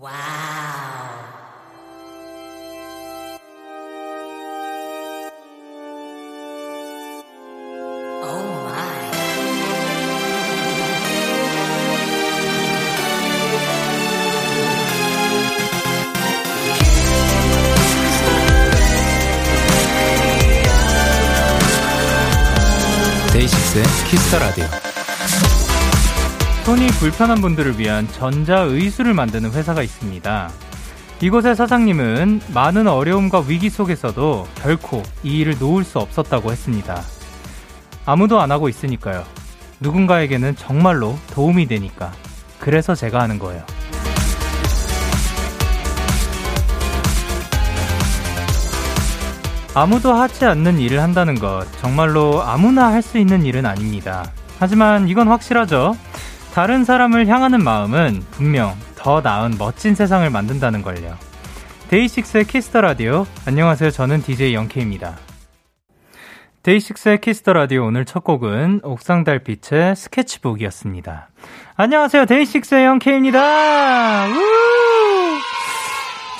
와우. 데이식스의 키스 더 라디오. 손이 불편한 분들을 위한 전자의수를 만드는 회사가 있습니다. 이곳의 사장님은 많은 어려움과 위기 속에서도 결코 이 일을 놓을 수 없었다고 했습니다. 아무도 안 하고 있으니까요. 누군가에게는 정말로 도움이 되니까. 그래서 제가 하는 거예요. 아무도 하지 않는 일을 한다는 것, 정말로 아무나 할 수 있는 일은 아닙니다. 하지만 이건 확실하죠. 다른 사람을 향하는 마음은 분명 더 나은 멋진 세상을 만든다는 걸요. 데이식스의 키스 더 라디오. 안녕하세요. 저는 DJ 영 K입니다. 데이식스의 키스 더 라디오. 오늘 첫 곡은 옥상 달빛의 스케치북이었습니다. 안녕하세요. 데이식스의 영 K입니다.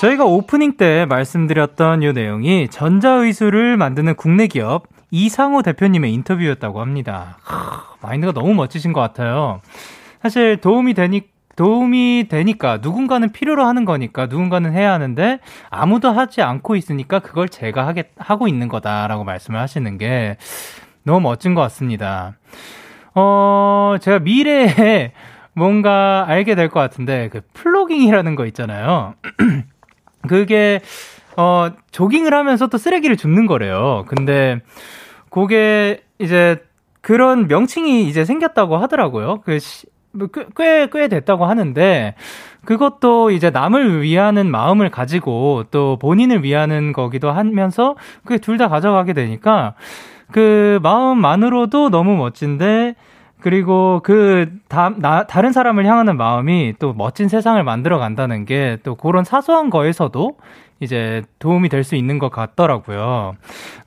저희가 오프닝 때 말씀드렸던 이 내용이 전자의수를 만드는 국내 기업 이상호 대표님의 인터뷰였다고 합니다. 마인드가 너무 멋지신 것 같아요. 사실 도움이 되니까 누군가는 필요로 하는 거니까 누군가는 해야 하는데 아무도 하지 않고 있으니까 그걸 제가 하고 있는 거다라고 말씀을 하시는 게 너무 멋진 것 같습니다. 제가 미래에 뭔가 알게 될 것 같은데 그 플로깅이라는 거 있잖아요. 그게 조깅을 하면서 또 쓰레기를 줍는 거래요. 근데 그게 이제 그런 명칭이 이제 생겼다고 하더라고요. 꽤 됐다고 하는데 그것도 이제 남을 위하는 마음을 가지고 또 본인을 위하는 거기도 하면서 그게 둘 다 가져가게 되니까 그 마음만으로도 너무 멋진데 그리고 다른 사람을 향하는 마음이 또 멋진 세상을 만들어 간다는 게 또 그런 사소한 거에서도 이제 도움이 될 수 있는 것 같더라고요.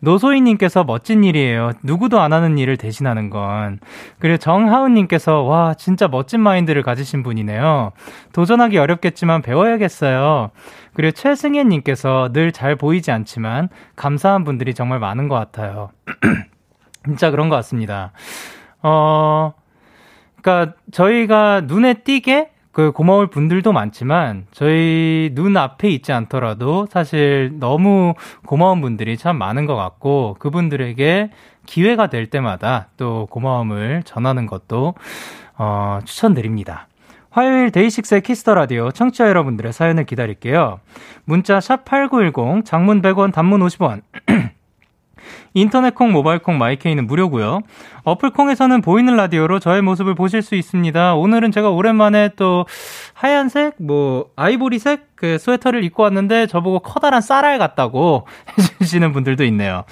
노소희님께서 멋진 일이에요. 누구도 안 하는 일을 대신하는 건. 그리고 정하은님께서 와 진짜 멋진 마인드를 가지신 분이네요. 도전하기 어렵겠지만 배워야겠어요. 그리고 최승혜님께서 늘 잘 보이지 않지만 감사한 분들이 정말 많은 것 같아요. 진짜 그런 것 같습니다. 그러니까 저희가 눈에 띄게 그 고마울 분들도 많지만 저희 눈 앞에 있지 않더라도 사실 너무 고마운 분들이 참 많은 것 같고 그분들에게 기회가 될 때마다 또 고마움을 전하는 것도 추천드립니다. 화요일 데이식스의 키스 더 라디오 청취자 여러분들의 사연을 기다릴게요. 문자 샵 8910 장문 100원 단문 50원 인터넷 콩, 모바일 콩, 마이케이는 무료고요. 어플 콩에서는 보이는 라디오로 저의 모습을 보실 수 있습니다. 오늘은 제가 오랜만에 또 하얀색, 아이보리색 그 스웨터를 입고 왔는데 저보고 커다란 쌀알 같다고 해주시는 분들도 있네요.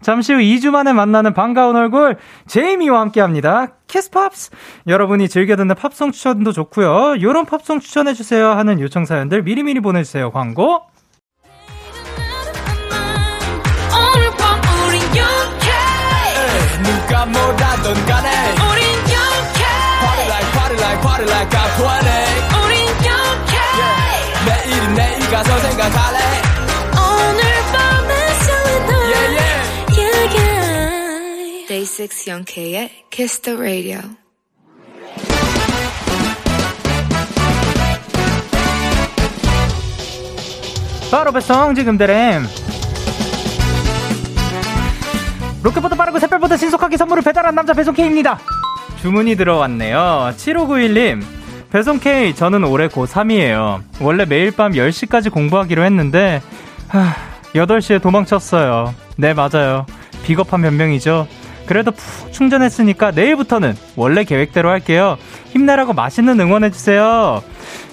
잠시 후 2주 만에 만나는 반가운 얼굴 제이미와 함께합니다. 키스 팝스! 여러분이 즐겨 듣는 팝송 추천도 좋고요. 이런 팝송 추천해주세요 하는 요청 사연들 미리미리 보내주세요. 광고! 누가 뭐라던 간에 우린 영케 Party like party like party like I'm 20 우린 영케 yeah. 내일은 내일 가서 생각할래 오늘 밤에 설레던 yeah, yeah. yeah, yeah. Day Six 영케의 Kiss the Radio. 바로 배송 지금 드림 로켓보다 빠르고 새별보다 신속하게 선물을 배달한 남자 배송K입니다. 주문이 들어왔네요. 7591님 배송K 저는 올해 고3이에요. 원래 매일 밤 10시까지 공부하기로 했는데 8시에 도망쳤어요. 네 맞아요. 비겁한 변명이죠. 그래도 푹 충전했으니까 내일부터는 원래 계획대로 할게요. 힘내라고 맛있는 응원해주세요.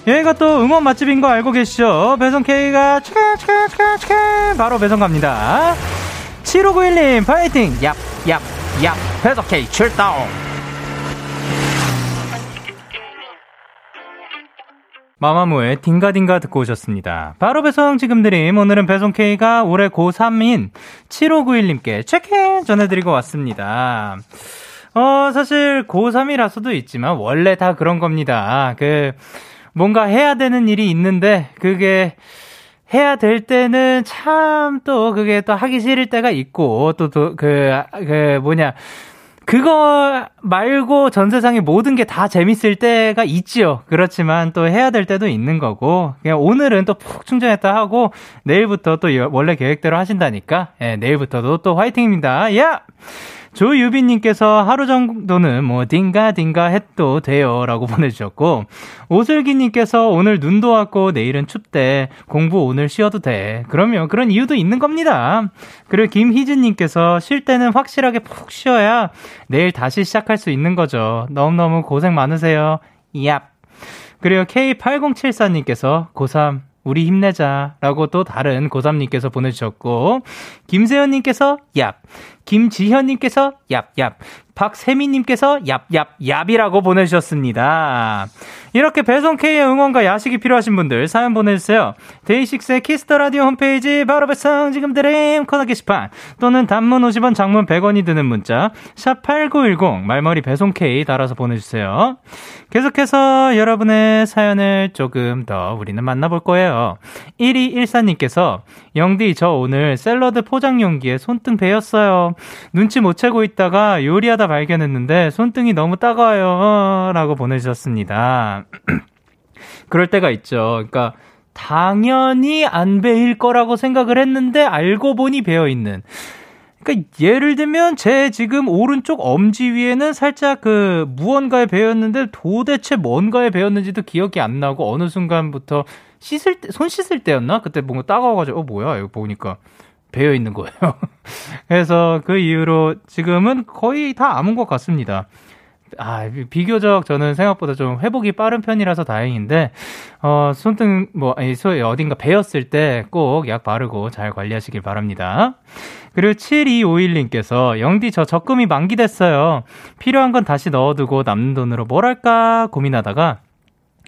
여기가 또 응원 맛집인 거 알고 계시죠? 배송K가 바로 배송 갑니다. 7591님 파이팅! 얍 배송K 출동! 마마무의 딩가딩가 듣고 오셨습니다. 바로 배송 지금 드림. 오늘은 배송K가 올해 고3인 7591님께 체크인 전해드리고 왔습니다. 사실 고3이라서도 있지만 원래 다 그런 겁니다. 뭔가 해야 되는 일이 있는데 그게 해야 될 때는 참 또 그게 또 하기 싫을 때가 있고 또 그거 말고 전 세상의 모든 게 다 재밌을 때가 있지요. 그렇지만 또 해야 될 때도 있는 거고 그냥 오늘은 또 푹 충전했다 하고 내일부터 또 원래 계획대로 하신다니까 예, 내일부터도 또 화이팅입니다. 야! 조유빈님께서 하루 정도는 뭐 딩가딩가 해도 돼요 라고 보내주셨고 오슬기님께서 오늘 눈도 왔고 내일은 춥대 공부 오늘 쉬어도 돼 그럼요 그런 이유도 있는 겁니다. 그리고 김희진님께서 쉴 때는 확실하게 푹 쉬어야 내일 다시 시작할 수 있는 거죠. 너무너무 고생 많으세요. 얍. 그리고 K8074님께서 고3 우리 힘내자 라고 또 다른 고3님께서 보내주셨고 김세현님께서 얍 김지현님께서 얍얍 박세미님께서 얍얍얍이라고 보내주셨습니다. 이렇게 배송K의 응원과 야식이 필요하신 분들 사연 보내주세요. 데이식스의 키스더라디오 홈페이지 바로 배송 지금 드림 코너 게시판 또는 단문 50원 장문 100원이 드는 문자 샵8910 말머리 배송K 달아서 보내주세요. 계속해서 여러분의 사연을 조금 더 우리는 만나볼 거예요. 1214님께서 영디 저 오늘 샐러드 포장 용기에 손등 베였어요. 눈치 못 채고 있다가 요리하다 발견했는데 손등이 너무 따가워요 라고 보내주셨습니다. 그럴 때가 있죠. 그러니까 당연히 안 베일 거라고 생각을 했는데 알고 보니 베어있는 그러니까 예를 들면 제 지금 오른쪽 엄지 위에는 살짝 그 무언가에 베였는데 도대체 뭔가에 베였는지도 기억이 안 나고 어느 순간부터 씻을 때, 손 씻을 때였나? 그때 뭔가 따가워가지고 뭐야 이거 보니까 베어 있는 거예요. 그래서 그 이후로 지금은 거의 다 아문 것 같습니다. 아, 비교적 저는 생각보다 좀 회복이 빠른 편이라서 다행인데, 손등, 어딘가 베었을 때 꼭 약 바르고 잘 관리하시길 바랍니다. 그리고 7251님께서, 영디 저 적금이 만기됐어요. 필요한 건 다시 넣어두고 남는 돈으로 뭘 할까 고민하다가,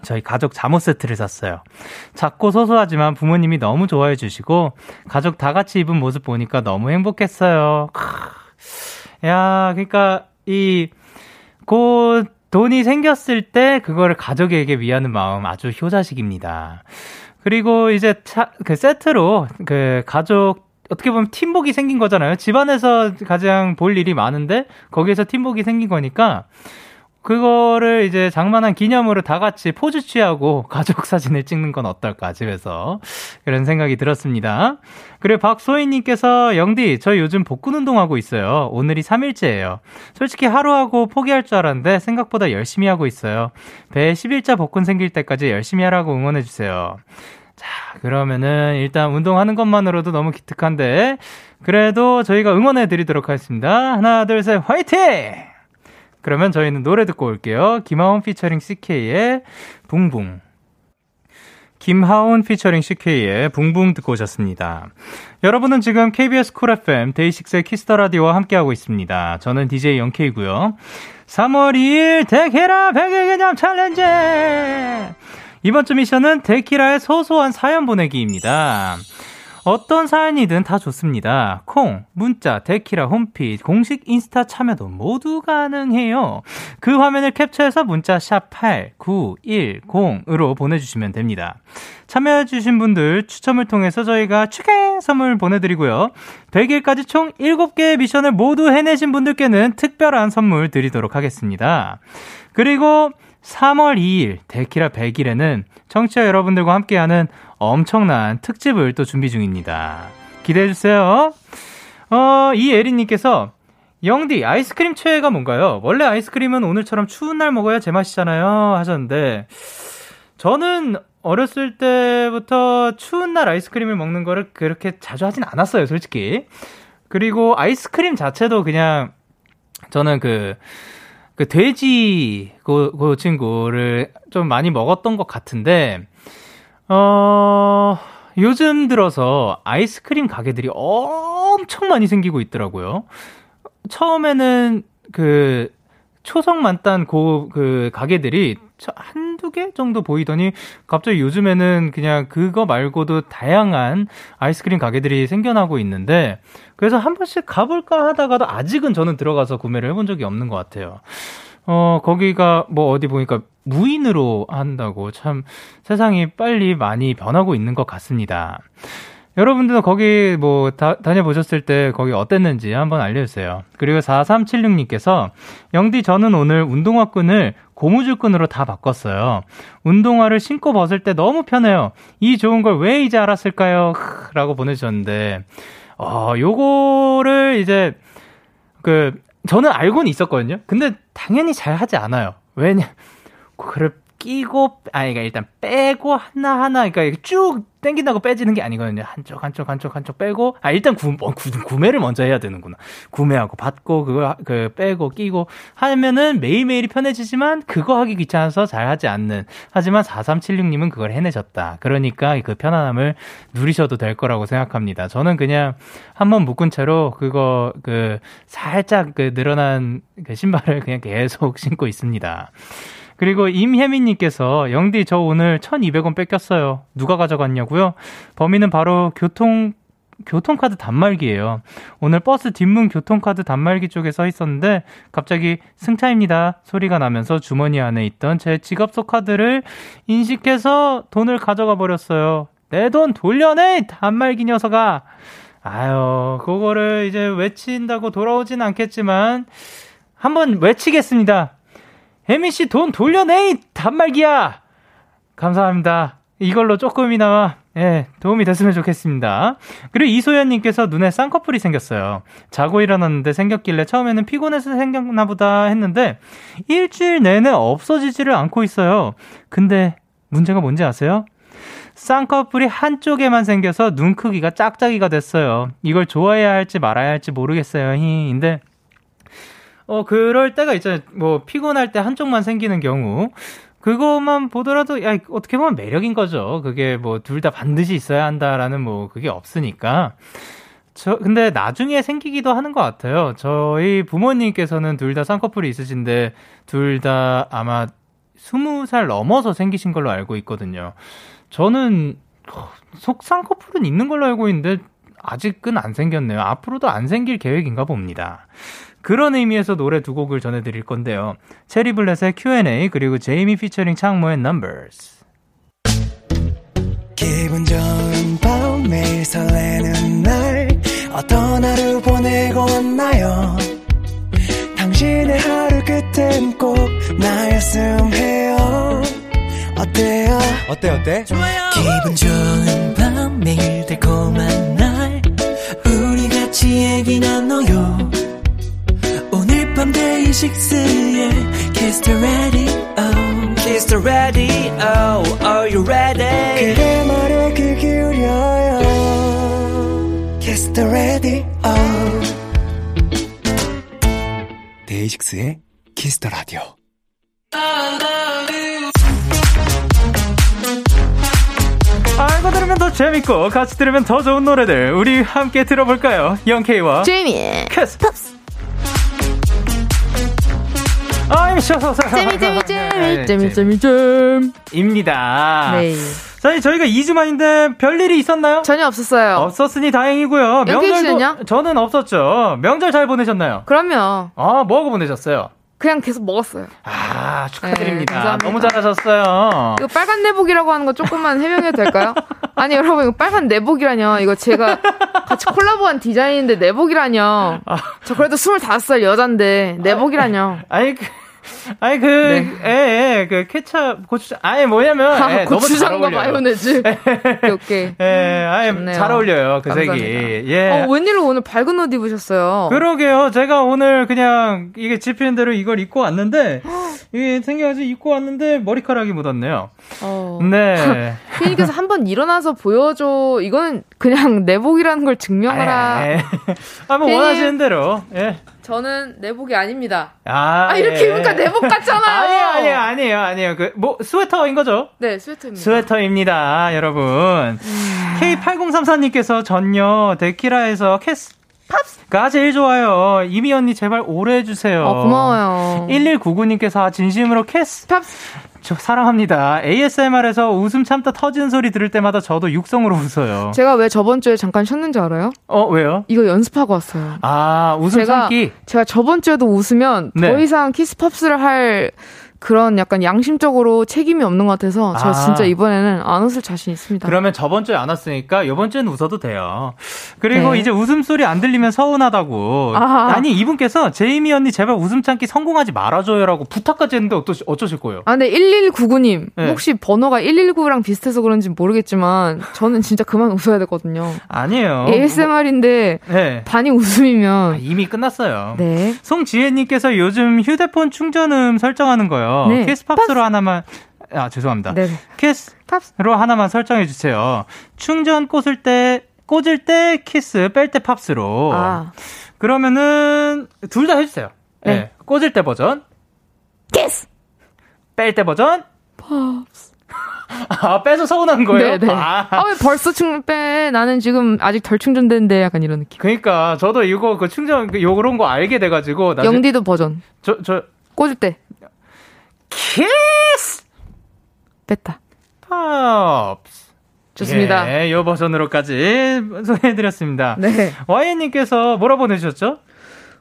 저희 가족 잠옷 세트를 샀어요. 작고 소소하지만 부모님이 너무 좋아해 주시고 가족 다 같이 입은 모습 보니까 너무 행복했어요. 야, 그러니까 곧 돈이 생겼을 때 그거를 가족에게 위하는 마음 아주 효자식입니다. 그리고 이제 그 세트로 그 가족 어떻게 보면 팀복이 생긴 거잖아요. 집안에서 가장 볼 일이 많은데 거기에서 팀복이 생긴 거니까 그거를 이제 장만한 기념으로 다 같이 포즈 취하고 가족 사진을 찍는 건 어떨까 집에서 그런 생각이 들었습니다. 그리고 박소희님께서 영디 저 요즘 복근 운동하고 있어요. 오늘이 3일째예요. 솔직히 하루하고 포기할 줄 알았는데 생각보다 열심히 하고 있어요. 배에 11자 복근 생길 때까지 열심히 하라고 응원해주세요. 자 그러면은 일단 운동하는 것만으로도 너무 기특한데 그래도 저희가 응원해드리도록 하겠습니다. 하나 둘 셋 화이팅! 그러면 저희는 노래 듣고 올게요. 김하온 피처링 CK의 붕붕. 김하온 피처링 CK의 붕붕 듣고 오셨습니다. 여러분은 지금 KBS 쿨 FM 데이식스의 키스더라디오와 함께하고 있습니다. 저는 DJ 영 K이고요. 3월 2일 데키라 100일 개념 챌린지! 이번 주 미션은 데키라의 소소한 사연 보내기입니다. 어떤 사연이든 다 좋습니다. 콩, 문자, 데키라 홈페이지, 공식 인스타 참여도 모두 가능해요. 그 화면을 캡처해서 문자 #8910으로 보내주시면 됩니다. 참여해주신 분들 추첨을 통해서 저희가 축하 선물 보내드리고요. 100일까지 총 7개의 미션을 모두 해내신 분들께는 특별한 선물 드리도록 하겠습니다. 그리고 3월 2일 데키라 100일에는 청취자 여러분들과 함께하는 엄청난 특집을 또 준비 중입니다. 기대해주세요. 이예린님께서 영디 아이스크림 최애가 뭔가요? 원래 아이스크림은 오늘처럼 추운 날 먹어야 제맛이잖아요 하셨는데 저는 어렸을 때부터 추운 날 아이스크림을 먹는 거를 그렇게 자주 하진 않았어요 솔직히. 그리고 아이스크림 자체도 그냥 저는 그 돼지 그 친구를 좀 많이 먹었던 것 같은데 요즘 들어서 아이스크림 가게들이 엄청 많이 생기고 있더라고요. 처음에는 그 초성만 딴 그 가게들이 한두 개 정도 보이더니 갑자기 요즘에는 그냥 그거 말고도 다양한 아이스크림 가게들이 생겨나고 있는데 그래서 한 번씩 가볼까 하다가도 아직은 저는 들어가서 구매를 해본 적이 없는 것 같아요. 거기가 뭐 어디 보니까 무인으로 한다고 참 세상이 빨리 많이 변하고 있는 것 같습니다. 여러분들도 거기 뭐 다녀보셨을 때 거기 어땠는지 한번 알려주세요. 그리고 4376님께서 영디 저는 오늘 운동화 끈을 고무줄 끈으로 다 바꿨어요. 운동화를 신고 벗을 때 너무 편해요. 이 좋은 걸 왜 이제 알았을까요? 라고 보내주셨는데 요거를 이제 저는 알고는 있었거든요. 근데 당연히 잘 하지 않아요. 왜냐 그걸 끼고 그러니까 일단 빼고 하나하나 그러니까 쭉 당긴다고 빼지는 게 아니거든요. 한쪽 빼고 일단 구매를 먼저 해야 되는구나. 구매하고 받고 그걸 빼고 끼고 하면은 매일매일이 편해지지만 그거 하기 귀찮아서 잘 하지 않는. 하지만 4376님은 그걸 해내셨다. 그러니까 그 편안함을 누리셔도 될 거라고 생각합니다. 저는 그냥 한번 묶은 채로 그거 살짝 늘어난 신발을 그냥 계속 신고 있습니다. 그리고 임혜민님께서 영디 저 오늘 1,200원 뺏겼어요. 누가 가져갔냐고요? 범인은 바로 교통카드 단말기예요. 오늘 버스 뒷문 교통카드 단말기 쪽에 서 있었는데 갑자기 승차입니다 소리가 나면서 주머니 안에 있던 제 지갑 속 카드를 인식해서 돈을 가져가 버렸어요. 내 돈 돌려내 단말기 녀석아. 그거를 이제 외친다고 돌아오진 않겠지만 한번 외치겠습니다. 혜민씨 돈 돌려내 단말기야. 감사합니다. 이걸로 조금이나마 도움이 됐으면 좋겠습니다. 그리고 이소연님께서 눈에 쌍꺼풀이 생겼어요. 자고 일어났는데 생겼길래 처음에는 피곤해서 생겼나 보다 했는데 일주일 내내 없어지지를 않고 있어요. 근데 문제가 뭔지 아세요? 쌍꺼풀이 한쪽에만 생겨서 눈 크기가 짝짝이가 됐어요. 이걸 좋아해야 할지 말아야 할지 모르겠어요. 근데 그럴 때가 있잖아요. 피곤할 때 한쪽만 생기는 경우. 그것만 보더라도, 어떻게 보면 매력인 거죠. 그게 둘 다 반드시 있어야 한다라는 그게 없으니까. 근데 나중에 생기기도 하는 것 같아요. 저희 부모님께서는 둘 다 쌍꺼풀이 있으신데, 둘 다 아마 20살 넘어서 생기신 걸로 알고 있거든요. 저는 속쌍꺼풀은 있는 걸로 알고 있는데, 아직은 안 생겼네요. 앞으로도 안 생길 계획인가 봅니다. 그런 의미에서 노래 두 곡을 전해드릴 건데요. 체리블렛의 Q&A 그리고 제이미 피처링 창모의 Numbers. 기분 좋은 밤 매일 설레는 날 어떤 하루 보내고 왔나요? 당신의 하루 끝엔 꼭 나였음 해요. 어때요? 어때? 좋아요. 기분 좋은 밤 매일 달콤한 날 우리 같이 얘기 나눠요. Day Six의 Kiss the Radio, Kiss the Radio. Are you ready? 그대 말에 귀 기울여요. Kiss the Radio. Day Six의 Kiss the Radio. 알고 들으면 더 재밌고 같이 들으면 더 좋은 노래들 우리 함께 들어볼까요? 영케이와 Jamie. Kiss. 재미입니다. 네. 저희가 2주 만인데 별일이 있었나요? 전혀 없었어요. 없었으니 다행이고요. 명절도 저는 없었죠. 명절 잘 보내셨나요? 그럼요. 뭐하고 보내셨어요? 그냥 계속 먹었어요. 축하드립니다. 네, 너무 잘하셨어요. 이거 빨간 내복이라고 하는 거 조금만 해명해도 될까요? 아니 여러분 이거 빨간 내복이라뇨. 이거 제가 같이 콜라보한 디자인인데 내복이라뇨. 저 그래도 25살 여잔데 내복이라뇨. 케첩 고추장 뭐냐면 고추장과 마요네즈. 오케이. 잘 어울려요. 그 색이. 웬일로 오늘 밝은 옷 입으셨어요? 그러게요. 제가 오늘 그냥 이게 집히는 대로 이걸 입고 왔는데 이게 생겨가지고 입고 왔는데 머리카락이 묻었네요. 네. 피디님께서 한번 일어나서 보여줘. 이건 그냥 내복이라는 걸 증명하라. 한번 원하시는 대로. 저는 내복이 아닙니다. 이렇게 입으니까 내복 같잖아요. 아니에요. 스웨터인 거죠? 네, 스웨터입니다. 스웨터입니다, 여러분. K8034님께서 전요 데키라에서 팝스가 제일 좋아요. 이미 언니 제발 오래 해주세요. 고마워요. 1199님께서 진심으로 캐스 팝스 저 사랑합니다. ASMR에서 웃음 참다 터지는 소리 들을 때마다 저도 육성으로 웃어요. 제가 왜 저번 주에 잠깐 쉬었는지 알아요? 왜요? 이거 연습하고 왔어요. 웃음 참기? 제가 저번 주에도 웃으면 더 이상 키스팝스를 할 그런 약간 양심적으로 책임이 없는 것 같아서 저 진짜 이번에는 안 웃을 자신 있습니다. 그러면 저번 주에 안 왔으니까 이번 주에는 웃어도 돼요. 그리고 네. 이제 웃음소리 안 들리면 서운하다고. 아하. 아니 이분께서 제이미 언니 제발 웃음 참기 성공하지 말아줘요라고 부탁까지 했는데 어쩌실 거예요? 아 근데 1199님 네. 혹시 번호가 119랑 비슷해서 그런지 모르겠지만 저는 진짜 그만 웃어야 되거든요. 아니에요. ASMR인데 네. 반이 웃음이면 이미 끝났어요. 네. 송지혜님께서 요즘 휴대폰 충전음 설정하는 거요. 네. 키스팝스로 하나만 죄송합니다. 네네. 키스팝스로 하나만 설정해 주세요. 충전 꽂을 때 키스 뺄 때 팝스로. 그러면은 둘 다 해주세요. 네. 네. 꽂을 때 버전 키스 뺄 때 버전 팝스. 아 빼서 서운한 거예요? 네네. 왜 벌써 빼? 나는 지금 아직 덜 충전된데 약간 이런 느낌. 그러니까 저도 이거 그 충전 요런 거 알게 돼가지고 영디도 버전. 저 꽂을 때. 키스! 뺐다. 팝스. 좋습니다. 네, 예, 요 버전으로까지 소개해드렸습니다. 네. 와이님께서 뭐라 보내주셨죠?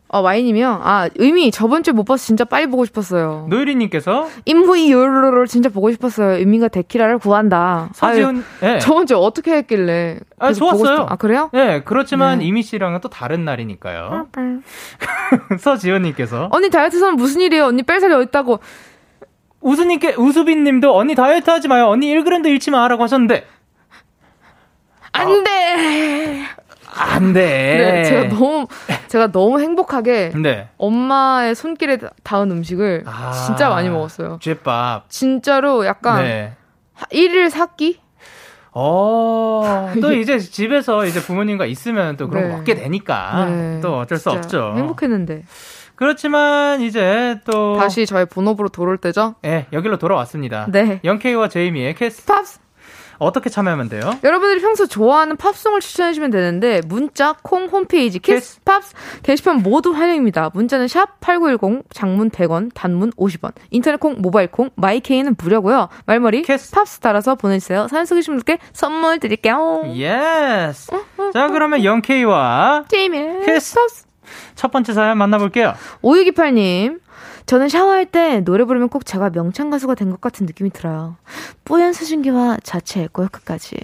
와이님이요? 의미, 저번주에 못 봐서 진짜 빨리 보고 싶었어요. 노유리님께서? 임후이 요로로를 진짜 보고 싶었어요. 의미가 데키라를 구한다. 서지훈, 네. 저번주에 어떻게 했길래. 좋았어요. 그래요? 네, 그렇지만 네. 이미씨랑은 또 다른 날이니까요. 서지훈님께서? 언니 다이어트선 무슨 일이에요? 언니 뺄살이 어딨다고. 우수빈님도 언니 다이어트 하지 마요. 언니 1g도 잃지 마라고 하셨는데 안 돼. 네, 제가 너무 행복하게 네. 엄마의 손길에 닿은 음식을 진짜 많이 먹었어요. 쥐밥. 진짜로 약간 네. 1일 4끼? 또 이제 집에서 이제 부모님과 있으면 또 그런 네. 거 먹게 되니까 네. 또 어쩔 수 없죠. 행복했는데. 그렇지만 이제 또 다시 저의 본업으로 돌아올 때죠? 네, 여기로 돌아왔습니다. 네. 영케이와 제이미의 캐스 팝스 어떻게 참여하면 돼요? 여러분들이 평소 좋아하는 팝송을 추천해주면 되는데 문자, 콩, 홈페이지, 키스, 팝스 게시판 모두 환영입니다. 문자는 샵 8910, 장문 100원, 단문 50원, 인터넷 콩, 모바일 콩, 마이케이는 무료고요. 말머리, 키스, 팝스 달아서 보내주세요. 사연 소개신 분들께 선물 드릴게요. 예스! 자, 그러면 영케이와 제이미의 키스, 팝스 첫 번째 사연 만나볼게요. 5628님, 저는 샤워할 때 노래 부르면 꼭 제가 명창 가수가 된 것 같은 느낌이 들어요. 뽀얀 수증기와 자체 에코효과까지.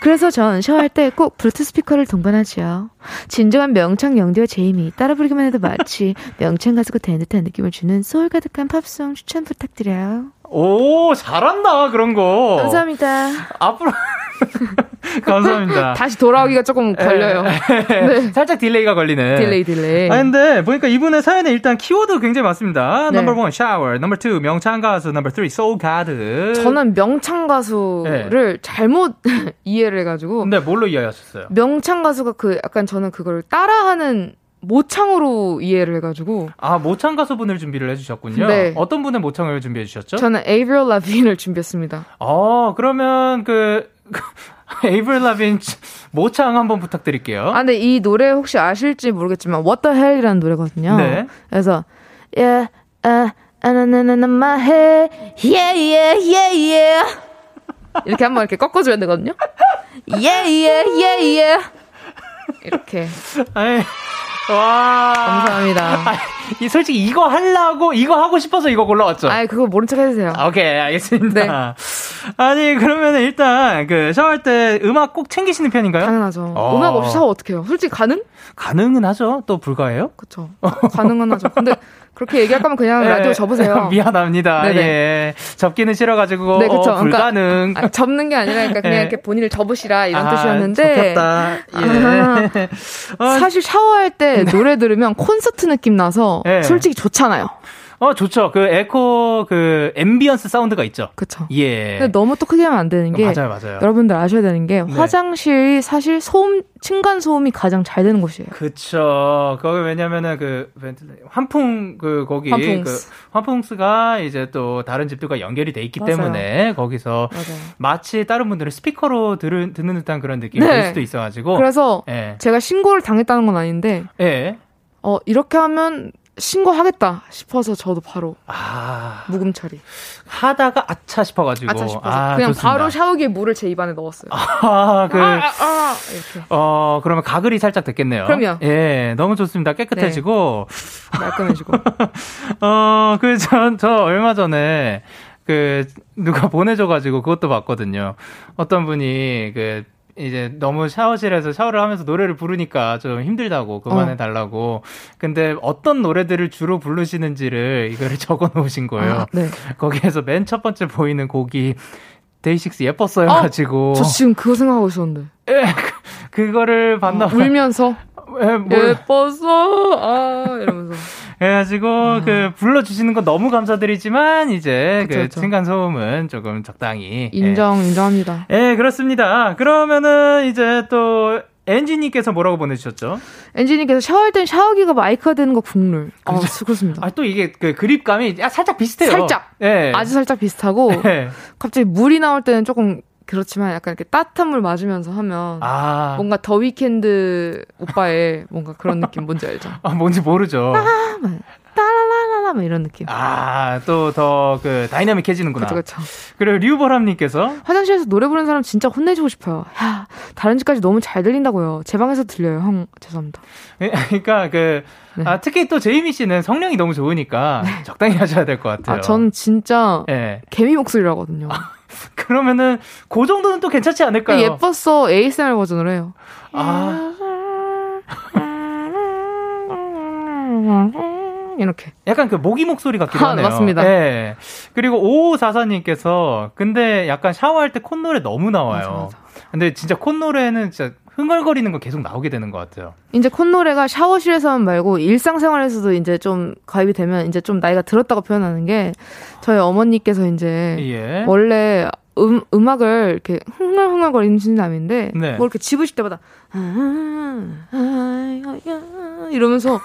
그래서 전 샤워할 때 꼭 블루투스 스피커를 동반하지요. 진정한 명창 영디와 제이미 따라 부르기만 해도 마치 명창 가수가 된 듯한 느낌을 주는 소울 가득한 팝송 추천 부탁드려요. 오, 잘한다 그런 거. 감사합니다. 앞으로 감사합니다. 다시 돌아오기가 조금 걸려요. 네. 살짝 딜레이가 걸리네. 딜레이. 아 근데 보니까 이분의 사연에 일단 키워드 굉장히 많습니다. 네. 넘버 1 샤워, 넘버 2 명창 가수, 넘버 3 소울 가드. 저는 명창 가수를 네. 잘못 이해를 해가지고. 네, 뭘로 이해하셨어요? 명창 가수가 그 약간 저는 그걸 따라하는. 모창으로 이해를 해가지고 모창 가수분을 준비를 해주셨군요. 네. 어떤 분의 모창을 준비해주셨죠? 저는 Avril Lavigne를 준비했습니다. 그러면 Avril Lavigne 모창 한번 부탁드릴게요. 근데 이 노래 혹시 아실지 모르겠지만 What the Hell 이라는 노래거든요. 네. 그래서 Yeah, in my head Yeah, yeah, yeah, yeah 이렇게 한번 이렇게 꺾어줘야 되거든요. Yeah, yeah, yeah, yeah 이렇게 와. 감사합니다. 솔직히 이거 하려고, 이거 하고 싶어서 이거 골라왔죠? 그거 모른 척 해주세요. 오케이, 알겠습니다. 네. 그러면 일단, 샤워할 때 음악 꼭 챙기시는 편인가요? 당연하죠. 음악 없이 샤워 어떡해요? 솔직히 가능? 가능은 하죠. 또 불가해요? 그쵸. 가능은 하죠. 근데, 그렇게 얘기할 거면 그냥 라디오 접으세요. 미안합니다. 네네. 예. 접기는 싫어가지고. 네, 그쵸. 불가능. 그러니까, 접는 게 아니라니까 그냥 이렇게 본인을 접으시라 이런 뜻이었는데. 접혔다. 예. 사실 샤워할 때 노래 들으면 콘서트 느낌 나서 네. 솔직히 좋잖아요. 좋죠. 에코, 앰비언스 사운드가 있죠. 그쵸. 예. 근데 너무 또 크게 하면 안 되는 게. 맞아요. 여러분들 아셔야 되는 게, 네. 화장실이 사실 층간소음이 가장 잘 되는 곳이에요. 그쵸. 거기 왜냐면은 환풍스가 이제 또 다른 집들과 연결이 돼 있기 맞아요. 때문에 거기서 맞아요. 마치 다른 분들은 스피커로 듣는 듯한 그런 느낌이 들 네. 수도 있어가지고. 그래서 예. 제가 신고를 당했다는 건 아닌데, 예. 이렇게 하면 신고하겠다 싶어서 저도 바로 묵음 처리 하다가 아차 싶어서 그냥 좋습니다. 바로 샤워기에 물을 제 입안에 넣었어요. 이렇게. 그러면 가글이 살짝 됐겠네요. 그럼요. 예, 너무 좋습니다. 깨끗해지고 네. 말끔해지고. 저 얼마 전에 누가 보내줘가지고 그것도 봤거든요. 어떤 분이 이제 너무 샤워실에서 샤워를 하면서 노래를 부르니까 좀 힘들다고 그만해달라고. 근데 어떤 노래들을 주로 부르시는지를 이거를 적어 놓으신 거예요. 네. 거기에서 맨 첫 번째 보이는 곡이 데이식스 예뻤어요 가지고. 저 지금 그거 생각하고 있었는데. 예, 그거를 봤나 봐요. 울면서 예뻤어 이러면서. 그래가지고 불러주시는 건 너무 감사드리지만 이제 층간 소음은 조금 적당히 인정합니다. 예, 그렇습니다. 그러면은 이제 또 엔지님께서 뭐라고 보내주셨죠? 엔지님께서 샤워할 땐 샤워기가 마이크가 되는 거 국룰. 그렇습니다. 또 이게 그립감이 살짝 비슷해요. 예. 아주 살짝 비슷하고 갑자기 물이 나올 때는 조금 그렇지만 약간 이렇게 따뜻한 물 맞으면서 하면 뭔가 더 위켄드 오빠의 뭔가 그런 느낌 뭔지 알죠? 뭔지 모르죠. 따라라라라 이런 느낌. 또 더 다이나믹해지는구나. 그렇죠. 그리고 류보람님께서 화장실에서 노래 부르는 사람 진짜 혼내주고 싶어요. 야, 다른 집까지 너무 잘 들린다고요. 제 방에서 들려요, 형. 죄송합니다. 그러니까 네. 특히 또 제이미 씨는 성량이 너무 좋으니까 적당히 하셔야 될 것 같아요. 저는 진짜 개미 목소리라거든요. 그러면은 그 정도는 또 괜찮지 않을까요? 예뻤어 ASMR 버전으로 해요. 이렇게 약간 모기 목소리 같기도 하네요. 맞습니다. 예. 그리고 5544님께서 근데 약간 샤워할 때 콧노래 너무 나와요. 맞아. 근데 진짜 콧노래는 진짜 흥얼거리는 거 계속 나오게 되는 것 같아요. 이제 콧노래가 샤워실에서만 말고 일상생활에서도 이제 좀 가입이 되면 이제 좀 나이가 들었다고 표현하는 게 저희 어머니께서 이제 원래 음악을 이렇게 흥얼흥얼거리는 신남인데 뭘 이렇게 집으실 때마다 이러면서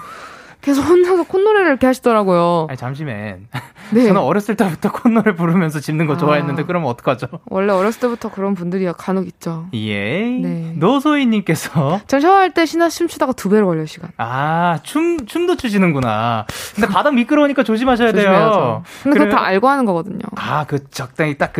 계속 혼자서 콧노래를 이렇게 하시더라고요. 잠시만. 저는 어렸을 때부터 콧노래 부르면서 짖는 거 좋아했는데 그러면 어떡하죠? 원래 어렸을 때부터 그런 분들이 간혹 있죠. 예. 네. 노소희님께서 전 샤워할 때 신나 춤추다가 두 배로 걸려요 시간. 춤도 추시는구나. 근데 바닥 미끄러우니까 조심하셔야 돼요. 근데 그거 다 알고 하는 거거든요. 적당히 딱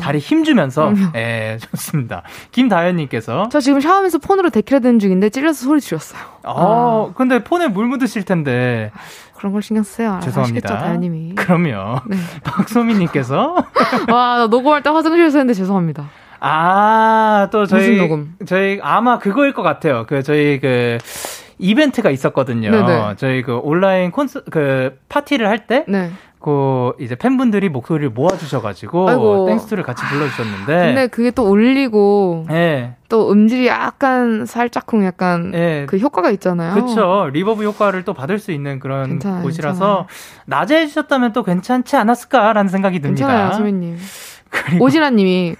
다리 힘주면서. 예, 좋습니다. 김다현님께서 저 지금 샤워하면서 폰으로 데키라 되는 중인데 찔려서 소리 줄였어요. 근데 폰에 물 묻으실 텐데 그런 걸 신경 쓰세요. 죄송합니다. 다현님이. 그럼요. 네. 박소민님께서 나 녹음할 때 화장실에서 했는데 죄송합니다. 또 저희 무슨 녹음? 저희 아마 그거일 것 같아요. 저희 이벤트가 있었거든요. 네네. 저희 온라인 파티를 할 때. 네. 이제 팬분들이 목소리를 모아주셔가지고, 땡스투를 같이 불러주셨는데. 근데 그게 또 올리고, 또 음질이 약간 살짝쿵 약간 효과가 있잖아요. 그쵸. 리버브 효과를 또 받을 수 있는 그런 곳이라서, 낮에 해주셨다면 또 괜찮지 않았을까라는 생각이 듭니다. 괜찮아요, 소민님. 오진아님이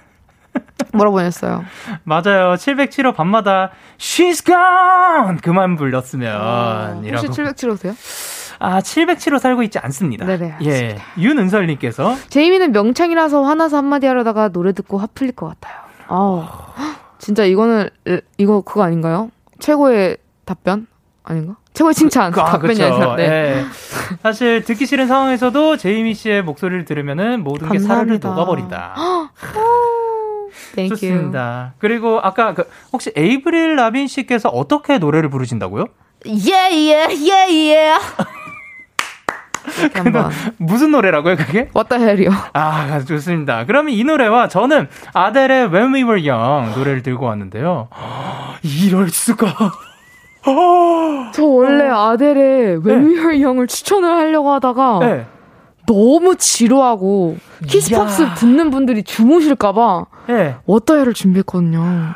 뭐라고 보냈어요? 맞아요. 707호 밤마다, She's gone! 그만 불렀으면. 혹시 707호세요? 707호 살고 있지 않습니다. 네네. 예. 윤은설님께서 제이미는 명창이라서 화나서 한마디 하려다가 노래 듣고 화 풀릴 것 같아요. 진짜 이거 그거 아닌가요? 최고의 답변 아닌가? 최고의 칭찬. 답변이 아니라. 네. 사실 듣기 싫은 상황에서도 제이미 씨의 목소리를 들으면은 모든 게 사르르 녹아버린다. 좋습니다. 그리고 아까 혹시 에이브릴 라빈 씨께서 어떻게 노래를 부르신다고요? 예예예예. 무슨 노래라고요 그게? What the hell이요. 좋습니다. 그러면 이 노래와 저는 아델의 When We Were Young 노래를 들고 왔는데요. 이럴 수가. 저 원래 아델의 When We Were Young을 추천을 하려고 하다가 너무 지루하고 키스팝스 듣는 분들이 주무실까봐 What the hell을 준비했거든요.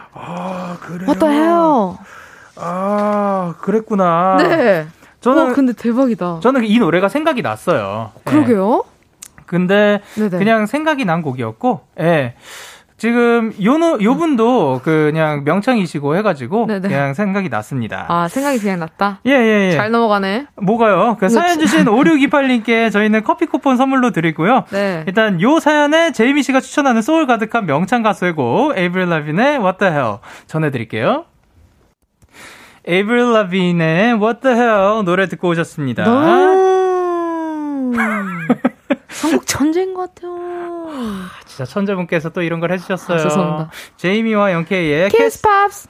그래요? What the hell. 그랬구나. 네. 저는 근데 대박이다. 저는 이 노래가 생각이 났어요. 그러게요. 근데 그냥 생각이 난 곡이었고, 지금 요분도 그냥 명창이시고 해가지고 그냥 생각이 났습니다. 생각이 그냥 났다? 예예예. 잘 넘어가네. 뭐가요? 사연 주신 5628님께 저희는 커피 쿠폰 선물로 드리고요. 네. 일단 요 사연에 제이미 씨가 추천하는 소울 가득한 명창 가수의 곡 에이브릴 라빈의 What the Hell 전해드릴게요. 에이브릴 라빈의 What the Hell 노래 듣고 오셨습니다. 너무 선곡 천재인 것 같아요. 진짜 천재분께서 또 이런 걸 해주셨어요. 죄송합니다. 제이미와 영케이의 키스 팝스.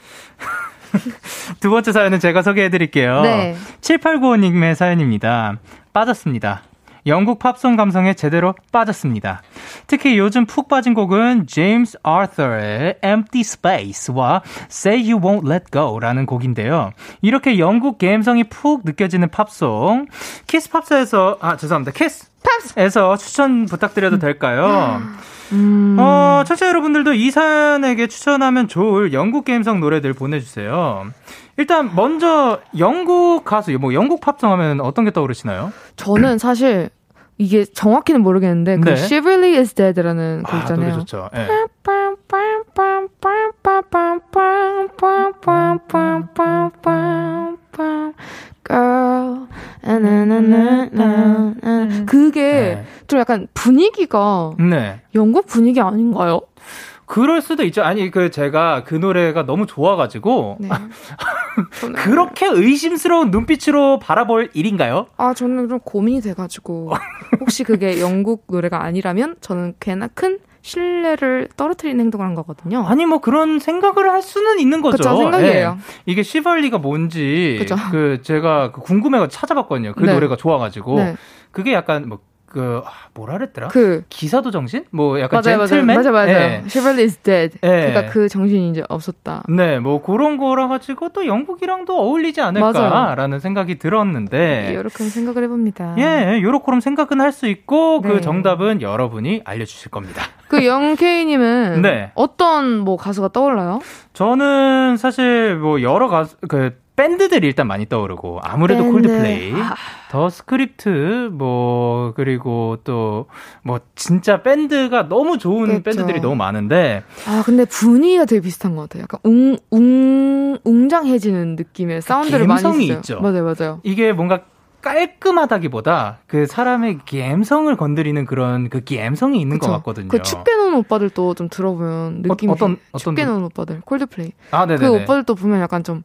두 번째 사연은 제가 소개해드릴게요. 네. 7895님의 사연입니다. 빠졌습니다. 영국 팝송 감성에 제대로 빠졌습니다. 특히 요즘 푹 빠진 곡은 제임스 아서의 Empty Space와 Say You Won't Let Go라는 곡인데요. 이렇게 영국 감성이 푹 느껴지는 팝송 키스 팝스에서 키스 팝스에서 추천 부탁드려도 될까요? 청취자 여러분들도 이 사연에게 추천하면 좋을 영국 감성 노래들 보내주세요. 일단 먼저 영국 가수, 영국 팝송 하면 어떤 게 떠오르시나요? 저는 사실 이게 정확히는 모르겠는데 그 Shivalry is Dead라는 곡 있잖아요. 노래 좋죠. 네. 그게 좀 약간 분위기가 영국 분위기 아닌가요? 그럴 수도 있죠. 아니, 제가 그 노래가 너무 좋아가지고. 네. 그렇게 의심스러운 눈빛으로 바라볼 일인가요? 저는 좀 고민이 돼가지고. 혹시 그게 영국 노래가 아니라면 저는 꽤나 큰 신뢰를 떨어뜨리는 행동을 한 거거든요. 아니, 그런 생각을 할 수는 있는 거죠. 그쵸, 생각이에요. 네. 이게 시벌리가 뭔지. 그쵸. 제가 궁금해가지고 찾아봤거든요. 그 노래가 좋아가지고. 네. 그게 약간 뭐라 그랬더라? 기사도 정신? 약간 젠틀맨? 맞아. Shivalry is dead. 네. 그러니까 그 정신이 이제 없었다. 네, 그런 거라 가지고 또 영국이랑도 어울리지 않을까라는 생각이 들었는데. 요렇게 생각을 해봅니다. 예, 요렇게 생각은 할 수 있고 그 정답은 여러분이 알려주실 겁니다. 영케이님은 어떤 가수가 떠올라요? 저는 사실 여러 가수 밴드들이 일단 많이 떠오르고 아무래도 콜드플레이, 더 스크립트 그리고 또 진짜 밴드가 너무 좋은 밴드들이 너무 많은데 근데 분위기가 되게 비슷한 것 같아요. 약간 웅장해지는 느낌의 사운드를 많이 써요. 있죠. 맞아요. 이게 뭔가 깔끔하다기보다 사람의 감성을 건드리는 그런 감성이 있는 것 같거든요. 춥게 노는 오빠들도 좀 들어보면 느낌이 춥게 노는 오빠들 콜드플레이. 그 오빠들도 보면 약간 좀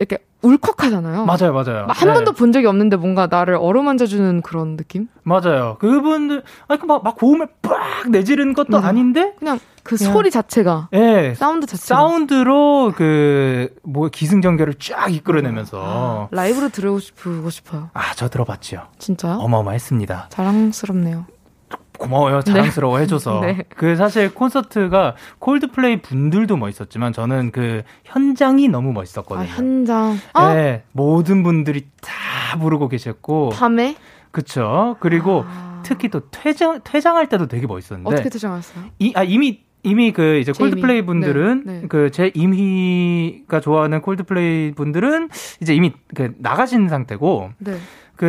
이렇게 울컥하잖아요. 맞아요. 한 번도 본 적이 없는데 뭔가 나를 어루만져주는 그런 느낌? 맞아요. 그분들, 막 고음을 빡 내지르는 것도 아닌데? 그냥 소리 자체가. 예. 사운드 자체가. 사운드로 기승전결을 쫙 이끌어내면서. 라이브로 들어보고 싶어요. 저 들어봤지요. 진짜요? 어마어마했습니다. 자랑스럽네요. 고마워요. 자랑스러워 해줘서. 사실 콘서트가 콜드플레이 분들도 멋있었지만 저는 현장이 너무 멋있었거든요. 현장. 네, 모든 분들이 다 부르고 계셨고. 밤에? 그쵸. 그리고 특히 또 퇴장할 때도 되게 멋있었는데. 어떻게 퇴장하셨어요? 이미 이제 제이미. 콜드플레이 분들은 제 임희가 좋아하는 콜드플레이 분들은 이제 이미 나가신 상태고. 네.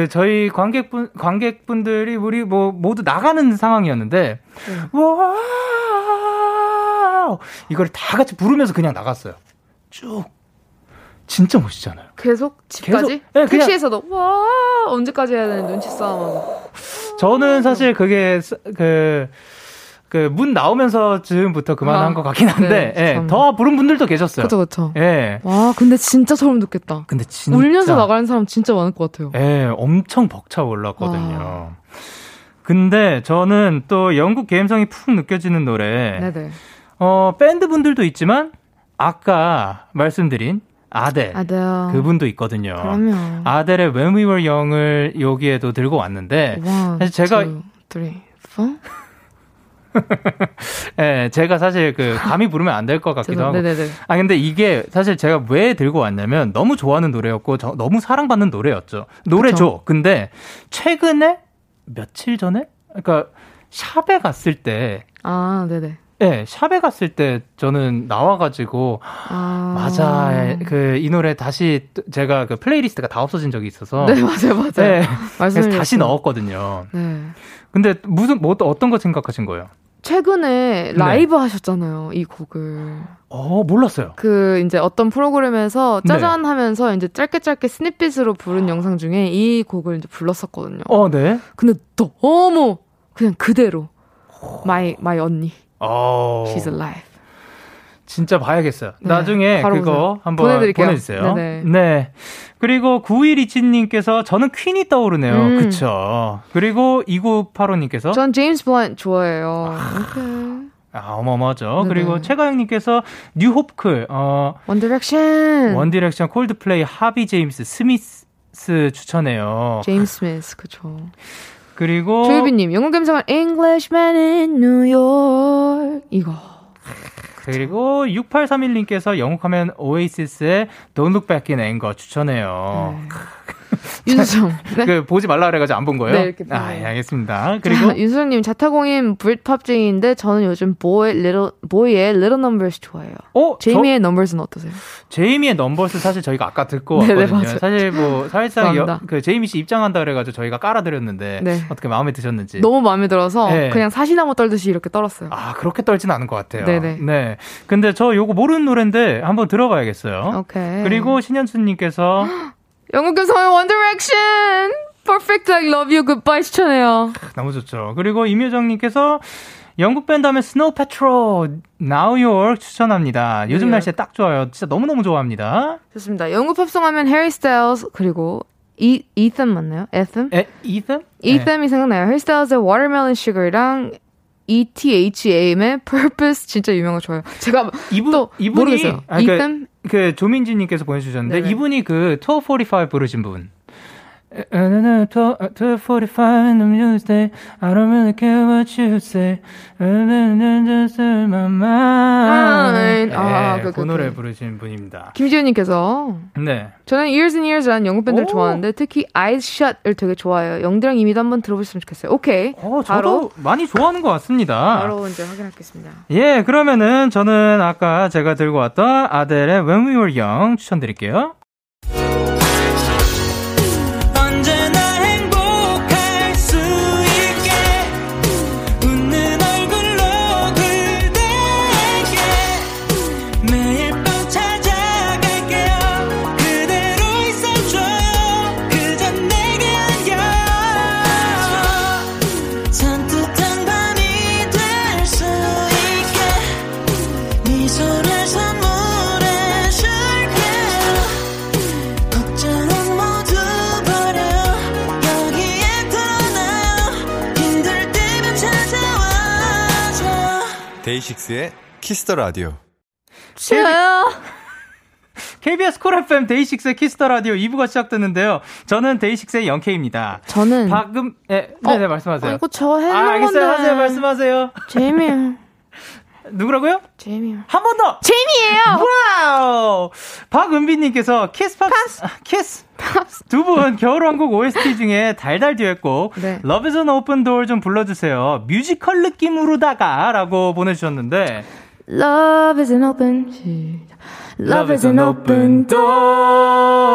저희 관객분들이 우리 모두 나가는 상황이었는데, 와! 이걸 다 같이 부르면서 그냥 나갔어요. 쭉. 진짜 멋있잖아요. 계속? 집까지? 네, 택시에서도, 와! 언제까지 해야 되는 눈치 싸움하고. 저는 사실 그게, 문 나오면서 쯤부터 그만한 것 같긴 한데, 더 부른 분들도 계셨어요. 그쵸. 예. 와, 근데 진짜 소름 돋겠다. 근데 진짜. 울면서 나가는 사람 진짜 많을 것 같아요. 예, 엄청 벅차 올랐거든요. 근데 저는 또 영국 감성이 푹 느껴지는 노래. 네네. 밴드 분들도 있지만, 아까 말씀드린 아델. 그분도 있거든요. 그럼요. 아델의 When We Were Young을 여기에도 들고 왔는데, 사실 제가. 1, 2, 3, 4. 예, 제가 사실 감히 부르면 안 될 것 같기도 하고. 근데 이게 사실 제가 왜 들고 왔냐면 너무 좋아하는 노래였고 너무 사랑받는 노래였죠. 근데 최근에 며칠 전에 샵에 갔을 때 샵에 갔을 때 저는 나와가지고 맞아 이 노래 다시 제가 플레이리스트가 다 없어진 적이 있어서 맞아요. 네, 그래서 다시 넣었거든요. 네. 근데 어떤 거 생각하신 거예요? 최근에 라이브 하셨잖아요, 이 곡을. 몰랐어요. 이제 어떤 프로그램에서 짜잔 하면서 이제 짧게 스니핏으로 부른 영상 중에 이 곡을 이제 불렀었거든요. 네. 근데 너무 그냥 그대로. My 언니. She's alive. 진짜 봐야겠어요. 네, 나중에 그거 한번 보내드릴게요. 보내주세요. 네네. 네. 그리고 9127님께서 저는 퀸이 떠오르네요. 그쵸. 그리고 2985님께서 전 제임스 블런트 좋아해요. 아, 어마어마하죠. 네네. 그리고 최가영님께서 뉴 호프클, 원 디렉션. 원 디렉션, 콜드플레이, 하비 제임스, 스미스 추천해요. 제임스 스미스, 그쵸. 그리고 조유빈님, 영국 감성한 Englishman in New York. 이거. 그리고 6831님께서 영국하면 오에이시스의 Don't Look Back in Anger 추천해요. 윤수정. 네. 그 보지 말라 그래가지고 안 본 거예요? 네, 이렇게. 아, 예, 알겠습니다. 그리고 윤수정님, 자타공인 브릿팝쟁이인데 저는 요즘 보이의 Little Numbers 좋아해요. 어? 제이미의 Numbers는 어떠세요? 제이미의 Numbers 사실 저희가 아까 듣고 네네, 왔거든요. 맞아요. 사실 뭐 사실상 그 제이미 씨 입장한다 그래가지고 저희가 깔아드렸는데 네. 어떻게 마음에 드셨는지. 너무 마음에 들어서 네. 그냥 사시나무 떨듯이 이렇게 떨었어요. 아, 그렇게 떨진 않은 것 같아요. 네네. 네. 근데 저 요거 모르는 노래인데 한번 들어봐야겠어요. 오케이. 그리고 신현수님께서 영국 감성의 One Direction, Perfect Like Love You Goodbye 추천해요. 너무 좋죠. 그리고 임효정님께서 영국 밴드 하면 Snow Patrol, Now York 추천합니다. 요즘 날씨에 딱 좋아요. 진짜 너무너무 좋아합니다. 좋습니다. 영국 팝송 하면 Harry Styles, 그리고 Ethan 맞나요? Ethan? Ethan? Ethan이 생각나요. Harry Styles의 Watermelon Sugar랑 ETHAM의 Purpose 진짜 유명한 거 좋아요. 제가 이분이 모르겠어요. 아니, Ethan? 그 조민지님께서 보내주셨는데 네네. 이분이 그 1245 부르신 분. 1245 and the music. I don't really care what you say. Just in my mind. 아, 그 노래 부르신 분입니다. 김지현님께서 네. 저는 Years and Years라는 영국 밴드를 좋아하는데 특히 Eyes Shut을 되게 좋아해요. 영디랑 이미도 한번 들어보셨으면 좋겠어요. 오케이. 저도 많이 좋아하는 것 같습니다. 바로 이제 확인하겠습니다. 예, 그러면은 저는 아까 제가 들고 왔던 아델의 When We Were Young 추천드릴게요. 데이식스의 키스 더 라디오. 싫어요. KBS 콜 FM 데이식스의 키스 더 라디오 2부가 시작됐는데요. 저는 데이식스의 영케이입니다. 저는 방금 네네 말씀하세요. 이거 저 해요. 아, 알겠어요. 하세요. 말씀하세요. 재미요. 누구라고요? 제이미요. 한 번 더. 제이미예요. 와우. 박은빈님께서 키스 팝스 두 분 겨울왕국 OST 중에 달달 듀엣곡 네. Love is an Open Door 좀 불러주세요. 뮤지컬 느낌으로다가라고 보내주셨는데 Love is an Open Love is an Open Door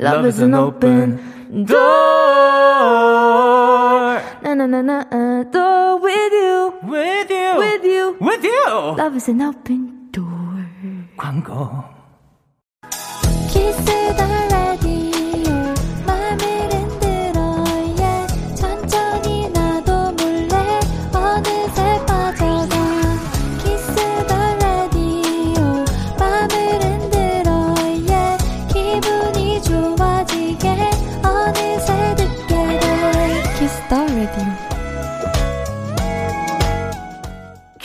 Love is an Open Door 나나나나 Door with you With you. With you. With you. Love is an open door. 광고. Kiss the radio. 맘을 흔들어. Yeah. 천천히 나도 몰래 어느새 빠져가. Kiss the radio. 맘을 흔들어. Yeah. 기분이 좋아지게 어느새 듣게 돼. Kiss the radio.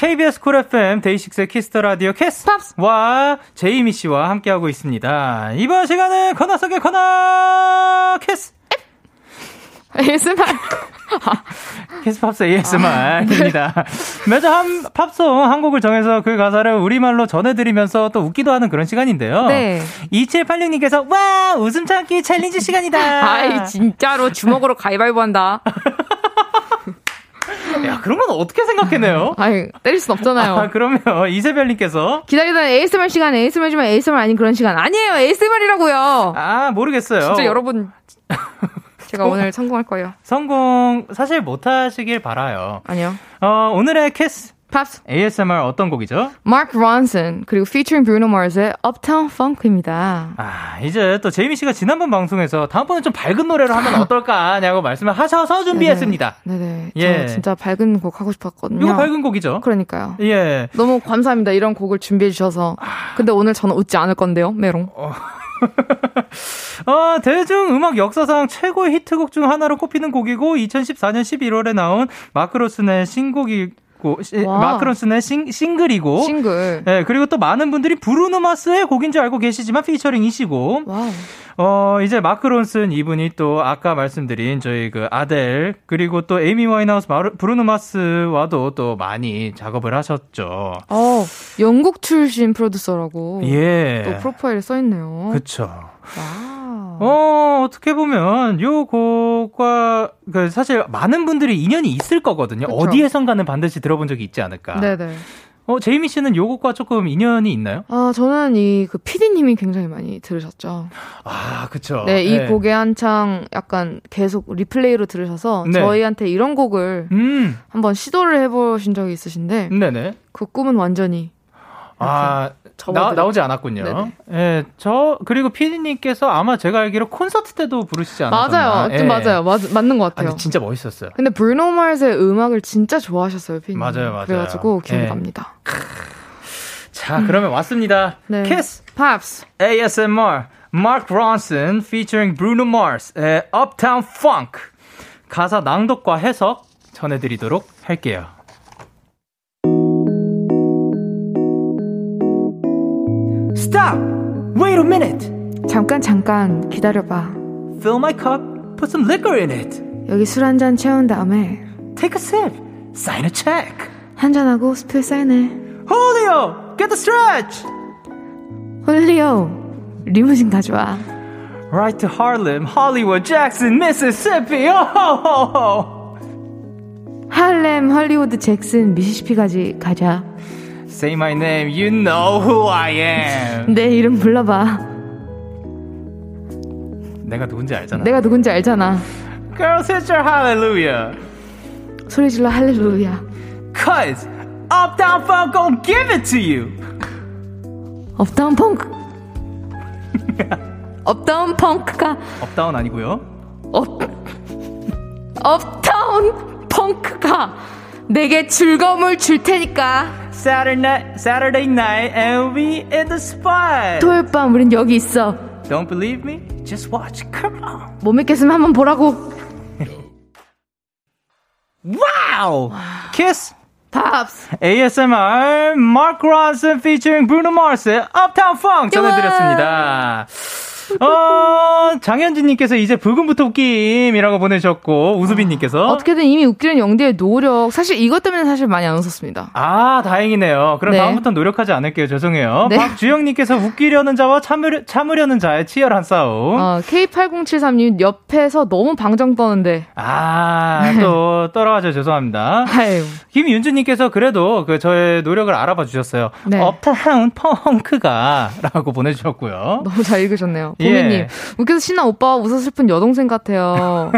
KBS 콜 FM 데이식스의 키스 더 라디오 키스 팝스와 제이미 씨와 함께하고 있습니다. 이번 시간은 코너 속의 코너 키스 ASMR 키스 팝스 ASMR입니다. 네. 매주 한 팝송 한 곡을 정해서 그 가사를 우리말로 전해드리면서 또 웃기도 하는 그런 시간인데요. 네. 2786님께서 와 웃음 참기 챌린지 시간이다. 아이 진짜로 주먹으로 가위바위보 한다. 야, 그런 건 어떻게 생각해내요? 아니, 때릴 순 없잖아요. 아, 그러면 이세별님께서 기다리던 ASMR 시간, ASMR지만 ASMR 아닌 그런 시간 아니에요. ASMR이라고요. 아, 모르겠어요. 진짜 여러분 제가 오늘 성공할 거예요. 성공 사실 못하시길 바라요. 아니요. 오늘의 키스 팝스 ASMR 어떤 곡이죠? Mark Ronson 그리고 featuring Bruno Mars의 Uptown Funk입니다. 아 이제 또 제이미 씨가 지난번 방송에서 다음번에 좀 밝은 노래로 하면 어떨까냐고 말씀을 하셔서 준비했습니다. 네네. 예. 저 진짜 밝은 곡 하고 싶었거든요. 이거 밝은 곡이죠. 그러니까요. 예. 너무 감사합니다. 이런 곡을 준비해 주셔서. 근데 오늘 저는 웃지 않을 건데요, 메롱. 대중음악 역사상 최고의 히트곡 중 하나로 꼽히는 곡이고 2014년 11월에 나온 마크로슨의 신곡이. 마크론슨의 싱글이고, 싱글. 예, 그리고 또 많은 분들이 브루노 마스의 곡인 줄 알고 계시지만 피처링이시고, 와우. 이제 마크론슨 이분이 또 아까 말씀드린 저희 그 아델 그리고 또 에이미 와인하우스 브루노 마스와도 또 많이 작업을 하셨죠. 영국 출신 프로듀서라고 예. 또 프로파일에 써있네요. 그렇죠. 어떻게 보면 요 곡과 그 사실 많은 분들이 인연이 있을 거거든요. 그쵸. 어디에선가는 반드시 들어본 적이 있지 않을까. 네네. 제이미 씨는 요 곡과 조금 인연이 있나요? 아 저는 이 그 PD님이 굉장히 많이 들으셨죠. 아 그렇죠. 네, 이 네. 곡에 한창 약간 계속 리플레이로 들으셔서 네. 저희한테 이런 곡을 한번 시도를 해보신 적이 있으신데, 네네. 그 꿈은 완전히. 아. 나오지 않았군요. 네네. 예, 그리고 피디님께서 아마 제가 알기로 콘서트 때도 부르시지 않았나요? 맞아요. 예. 맞아요. 맞는 것 같아요. 아니, 진짜 멋있었어요. 근데 브루노 마스의 음악을 진짜 좋아하셨어요, 피디님. 맞아요. 그래가지고 기억이 납니다. 예. 자, 그러면 왔습니다. 네. Kiss, Pops, ASMR, Mark Ronson featuring Bruno Mars, Uptown Funk. 가사 낭독과 해석 전해드리도록 할게요. Stop! Wait a minute! 잠깐 기다려봐. Fill my cup, put some liquor in it. 여기 술 한 잔 채운 다음에 Take a sip, sign a check. 한 잔하고 스필 사인해. Julio, get the stretch! Julio, 리무진 가져와. Right to Harlem, Hollywood, Jackson, Mississippi. Oh! 할렘, 할리우드, 잭슨, 미시시피까지 가자. Say my name, you know who I am. 내 이름 불러봐. 내가 누군지 알잖아. Girls, hit your hallelujah. 소리 질러 할렐루야. Cause Uptown Funk gon' give it to you. Uptown Funk. Uptown Funk가. Uptown 아니고요. Uptown Funk가. 내게 즐거움을 줄 테니까. Saturday night and we in the spot. 토요일 밤 우린 여기 있어. Don't believe me? Just watch. Come on. 못 믿겠으면 한번 보라고. Wow! Kiss Pops ASMR Mark Ronson featuring Bruno Mars의 Uptown Funk 전해드렸습니다. 장현진님께서 이제 붉은부터 웃김이라고 보내셨고 우수빈님께서 어떻게든 이미 웃기는 영디의 노력 사실 이것 때문에 사실 많이 안 웃었습니다. 아 다행이네요. 그럼 네. 다음부터는 노력하지 않을게요. 죄송해요. 네. 박주영님께서 웃기려는 자와 참으려는 자의 치열한 싸움. K8073님 옆에서 너무 방정 떠는데 또 떨어가죠. 죄송합니다. 아유. 김윤주님께서 그래도 그 저의 노력을 알아봐 주셨어요. 네. 업타운 펑크가 라고 보내주셨고요. 너무 잘 읽으셨네요. 보미님 예. 웃겨서 신나 오빠와 웃어 슬픈 여동생 같아요.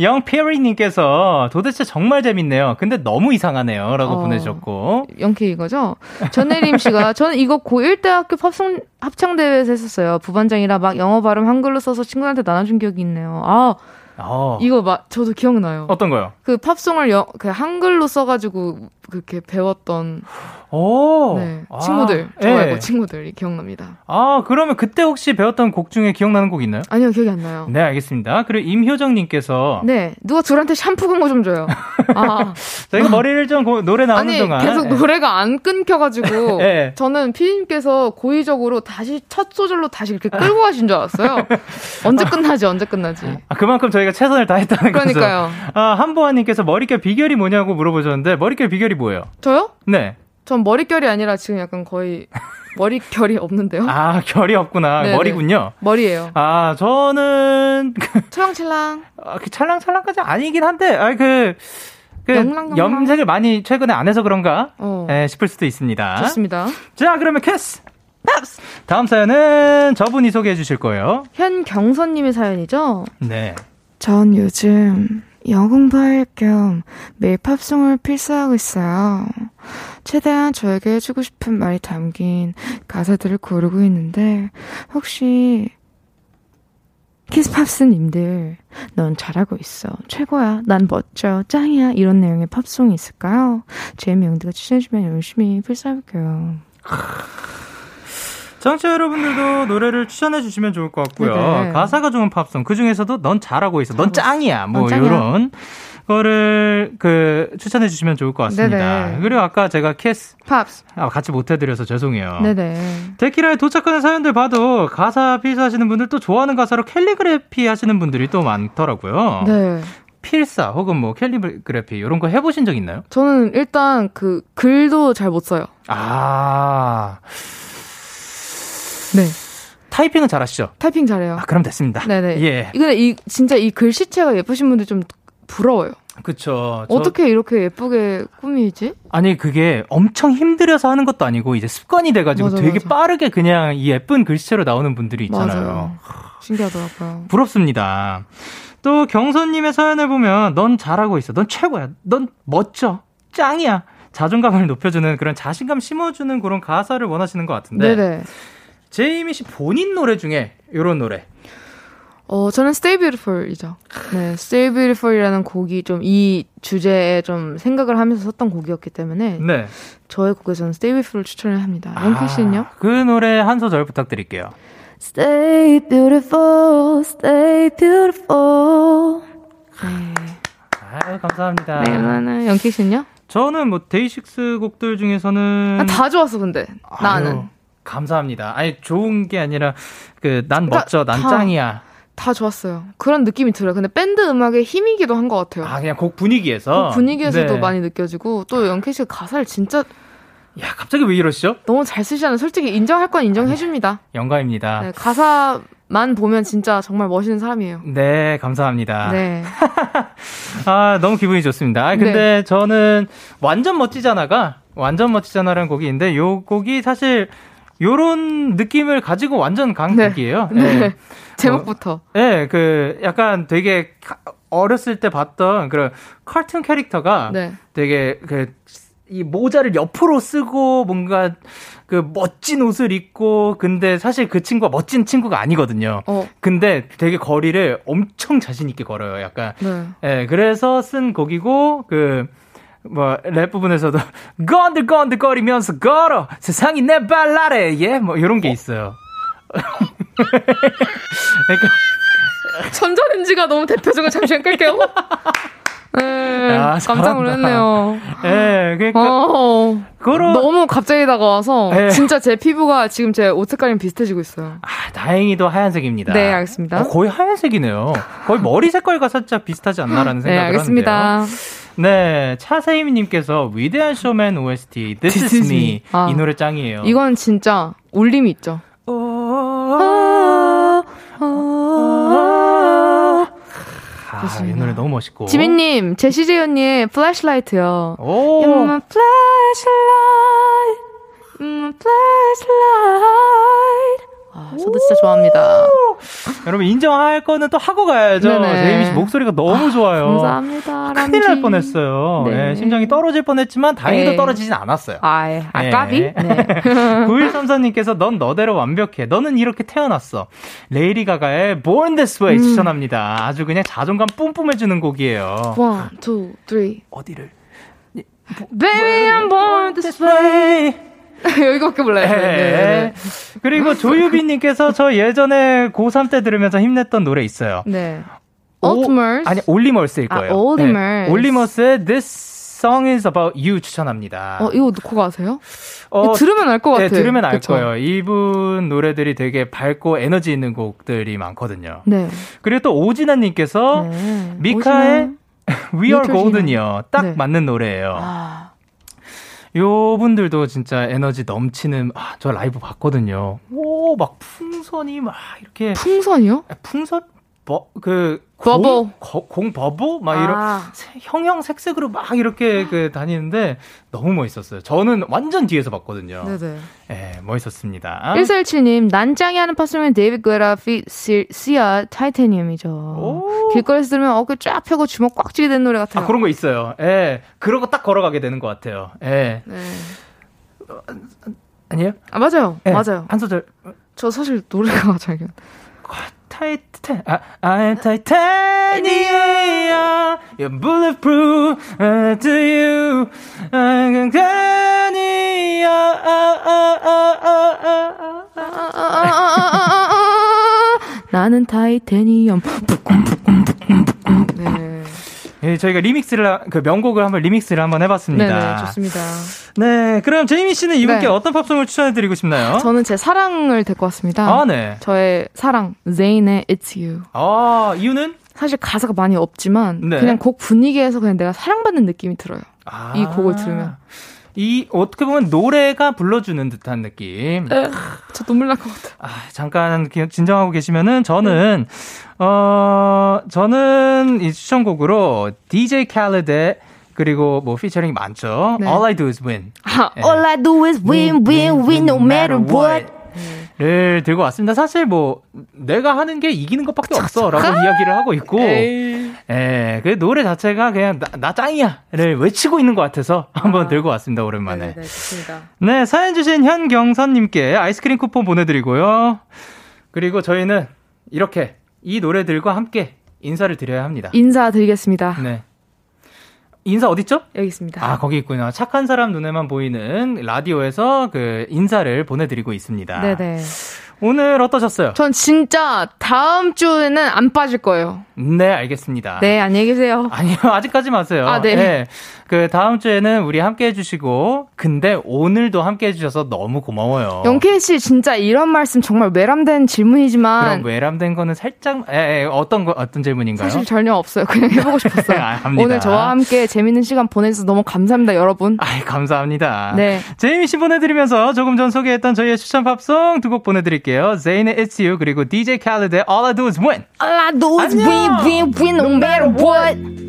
영페리님께서 도대체 정말 재밌네요. 근데 너무 이상하네요. 라고 보내셨고 영케 이거죠? 전혜림씨가 저는 이거 고1 때 학교 합창대회에서 했었어요. 부반장이라 막 영어 발음 한글로 써서 친구한테 나눠준 기억이 있네요. 이거 저도 기억나요. 어떤 거요? 그 팝송을 그 한글로 써가지고 그렇게 배웠던 네, 친구들 저 말고 예. 친구들이 기억납니다. 그러면 그때 혹시 배웠던 곡 중에 기억나는 곡 있나요? 아니요 기억이 안 나요. 네 알겠습니다. 그리고 임효정님께서 네 누가 저한테 샴푸 광고 좀 줘요. 저희가 머리를 좀 노래 나오는 동안 계속 노래가 안 끊겨가지고 예. 저는 피디님께서 고의적으로 다시 첫 소절로 다시 이렇게 끌고 가신 줄 알았어요. 언제 끝나지. 그만큼 저희가 최선을 다했다는 거죠. 그러니까요. 한보아님께서 머릿결 비결이 뭐냐고 물어보셨는데 머릿결 비결이 뭐예요? 저요? 네. 전 머릿결이 아니라 지금 약간 거의 머릿결이 없는데요. 결이 없구나. 네네. 머리군요. 머리예요. 저는 찰랑찰랑. 찰랑찰랑까지 아니긴 한데 염색을 많이 최근에 안 해서 그런가 싶을 수도 있습니다. 좋습니다. 자 그러면 캐스 팝스. 다음 사연은 저분이 소개해 주실 거예요. 현경선님의 사연이죠? 네. 전 요즘 영어 공부할 겸 매일 팝송을 필사하고 있어요. 최대한 저에게 해주고 싶은 말이 담긴 가사들을 고르고 있는데 혹시 키스팝스님들 넌 잘하고 있어, 최고야, 난 멋져, 짱이야 이런 내용의 팝송이 있을까요? 제이미 영디가 추천해주면 열심히 필사해볼게요. 청취자 여러분들도 노래를 추천해주시면 좋을 것 같고요. 네네. 가사가 좋은 팝송 그중에서도 넌 잘하고 있어, 넌 짱이야 뭐 이런 거를 추천해주시면 좋을 것 같습니다. 네네. 그리고 아까 제가 키스 팝스 같이 못해드려서 죄송해요. 네네. 데키라에 도착하는 사연들 봐도 가사 필사하시는 분들 또 좋아하는 가사로 캘리그래피 하시는 분들이 또 많더라고요. 네. 필사 혹은 뭐 캘리그래피 이런 거 해보신 적 있나요? 저는 일단 그 글도 잘 못 써요. 아... 네. 타이핑은 잘하시죠? 타이핑 잘해요. 아, 그럼 됐습니다. 네네. 예. 근데 진짜 이 글씨체가 예쁘신 분들 좀 부러워요. 그쵸. 어떻게 이렇게 예쁘게 꾸미지? 아니, 그게 엄청 힘들여서 하는 것도 아니고, 이제 습관이 돼가지고 맞아, 되게 맞아. 빠르게 그냥 이 예쁜 글씨체로 나오는 분들이 있잖아요. 맞아요. 신기하더라고요. 부럽습니다. 또 경선님의 사연을 보면, 넌 잘하고 있어. 넌 최고야. 넌 멋져. 짱이야. 자존감을 높여주는 그런 자신감 심어주는 그런 가사를 원하시는 것 같은데. 네네. 제이미 씨 본인 노래 중에 이런 노래. 저는 Stay Beautiful이죠. 네, Stay Beautiful이라는 곡이 좀 이 주제에 좀 생각을 하면서 썼던 곡이었기 때문에 네. 저의 곡에서는 Stay Beautiful을 추천을 합니다. 영키 씨는요? 그 노래 한 소절 부탁드릴게요. Stay Beautiful, Stay Beautiful. 네. 아유, 감사합니다. 네, 나는 영키 씨는요? 저는 뭐 데이식스 곡들 중에서는 다 좋았어, 근데 나는. 감사합니다. 아니 좋은 게 아니라 난 멋져, 난 짱이야. 다 좋았어요. 그런 느낌이 들어요. 근데 밴드 음악의 힘이기도 한 것 같아요. 아 그냥 곡 분위기에서도 네. 많이 느껴지고 또 영케이 씨가 가사를 진짜 야 갑자기 왜 이러시죠? 너무 잘 쓰시잖아요. 솔직히 인정할 건 인정해줍니다. 영광입니다. 네, 가사만 보면 진짜 정말 멋있는 사람이에요. 네 감사합니다. 네. 아 너무 기분이 좋습니다. 근데 네. 저는 완전 멋지잖아라는 곡인데 이 곡이 사실 요런 느낌을 가지고 완전 강곡이에요. 네. 네. 네. 제목부터. 네, 약간 되게 어렸을 때 봤던 그런 컬툰 캐릭터가 네. 되게 이 모자를 옆으로 쓰고 뭔가 멋진 옷을 입고 근데 사실 그 친구가 멋진 친구가 아니거든요. 근데 되게 거리를 엄청 자신있게 걸어요. 약간. 네. 네, 그래서 쓴 곡이고, 랩 부분에서도 건들건들거리면서 걸어 세상이 내 발랄해 예? 뭐 이런 게 있어요. 그러니까 전자레인지가 너무 대표적으로 잠시만 끌게요. 깜짝 놀랐네요. 예, 그러니까 너무 갑자기 다가와서 진짜 제 피부가 지금 제 옷 색깔이랑 비슷해지고 있어요. 아, 다행히도 하얀색입니다. 네, 알겠습니다. 거의 하얀색이네요. 거의 머리 색깔과 살짝 비슷하지 않나라는 생각을 하는데요. 알겠습니다. 네, 차세임님께서 위대한 쇼맨 OST This is me 이 노래 짱이에요. 이건 진짜 울림이 있죠. 이 노래 너무 멋있고. 지민님, 제 CJ 언니의 플래시라이트요. 오. You're my flashlight, you're my flashlight. 저도 진짜 좋아합니다. 여러분 인정할 거는 또 하고 가야죠. 제이미 씨 목소리가 너무 좋아요. 감사합니다. 큰일 날 뻔했어요. 네. 네, 심장이 떨어질 뻔했지만 다행히도 떨어지진 않았어요. 아까비? 네. 네. 9134님께서 넌 너대로 완벽해, 너는 이렇게 태어났어, 레이디 가가의 Born This Way 추천합니다. 아주 그냥 자존감 뿜뿜해주는 곡이에요. 1, 2, 3 어디를 Baby I'm born this way. 여기밖에 몰라요. 네. 그리고 조유빈님께서 저 예전에 고3 때 들으면서 힘냈던 노래 있어요. 네. 올리머스일 거예요. 네. 올리머스의 This Song is About You 추천합니다. 이거 놓고 가세요? 들으면 알 것 같아요. 네, 들으면 알 그쵸? 거예요. 이분 노래들이 되게 밝고 에너지 있는 곡들이 많거든요. 네. 그리고 또 오진아님께서 네. 미카의 We Are Golden이요. 딱 네. 맞는 노래예요. 요분들도 진짜 에너지 넘치는 저 라이브 봤거든요. 오, 막 풍선이 막 이렇게 풍선이요? 풍선? 공버보 막 이런 형형색색으로 막 이렇게 그 다니는데 너무 멋있었어요. 저는 완전 뒤에서 봤거든요. 네네. 예, 멋있었습니다. 1417님, 난장이 하는 팝송은 데이비드 구에라 핏 시아 타이타니움이죠. 오. 길거리에서 들으면 어깨 쫙 펴고 주먹 꽉 쥐게 되는 노래 같아요. 아, 그런 거 있어요. 예. 그러고 딱 걸어가게 되는 것 같아요. 예. 네. 아니에요? 아, 맞아요. 예. 맞아요. 한 소절. 저 사실 노래가 잘 기억. I'm Titanium, you're bulletproof to you. I'm Titanium. 나는 타이타니움. 네. 예, 저희가 리믹스를, 그 명곡을 한번 리믹스를 한번 해봤습니다. 네, 좋습니다. 네, 그럼 제이미 씨는 이분께 네. 어떤 팝송을 추천해드리고 싶나요? 저는 제 사랑을 데리고 왔습니다. 아, 네. 저의 사랑, 제인의 It's You. 아, 이유는? 사실 가사가 많이 없지만, 네. 그냥 곡 분위기에서 그냥 내가 사랑받는 느낌이 들어요. 아. 이 곡을 들으면. 이, 어떻게 보면 노래가 불러주는 듯한 느낌. 에, 저 눈물 날 것 같아요. 아, 잠깐 진정하고 계시면은 저는, 저는 이 추천곡으로 DJ Khaled의 그리고 뭐 피처링이 많죠. 네. All I do is win. 아, 네. All I do is win, win, win, no matter what. 를 들고 왔습니다. 사실 뭐, 내가 하는 게 이기는 것밖에 없어. 라고 이야기를 하고 있고. 예, 그 노래 자체가 그냥 나 짱이야! 를 외치고 있는 것 같아서 한번 들고 왔습니다, 오랜만에. 네, 좋습니다. 네, 사연 주신 현경선님께 아이스크림 쿠폰 보내드리고요. 그리고 저희는 이렇게 이 노래들과 함께 인사를 드려야 합니다. 인사드리겠습니다. 네. 인사 어딨죠? 여기 있습니다. 아, 거기 있구나. 착한 사람 눈에만 보이는 라디오에서 그 인사를 보내드리고 있습니다. 네네. 오늘 어떠셨어요? 전 진짜 다음 주에는 안 빠질 거예요. 네, 알겠습니다. 네, 안녕히 계세요. 아니요, 아직까지 마세요. 아, 네. 네. 그 다음 주에는 우리 함께 해주시고, 근데 오늘도 함께 해주셔서 너무 고마워요. 영케이 씨, 진짜 이런 말씀 정말 외람된 질문이지만. 그럼 외람된 거는 살짝, 어떤 질문인가요? 사실 전혀 없어요. 그냥 해보고 싶었어요. 아, 합니다. 오늘 저와 함께 재밌는 시간 보내주셔서 너무 감사합니다, 여러분. 아, 감사합니다. 네. 제이미 씨 보내드리면서 조금 전 소개했던 저희의 추천 팝송 두 곡 보내드릴게요. Zayn의 It's You 그리고 DJ Khaled의 All I Do Is Win. All I Do Is Win, Win, Win, No Matter What.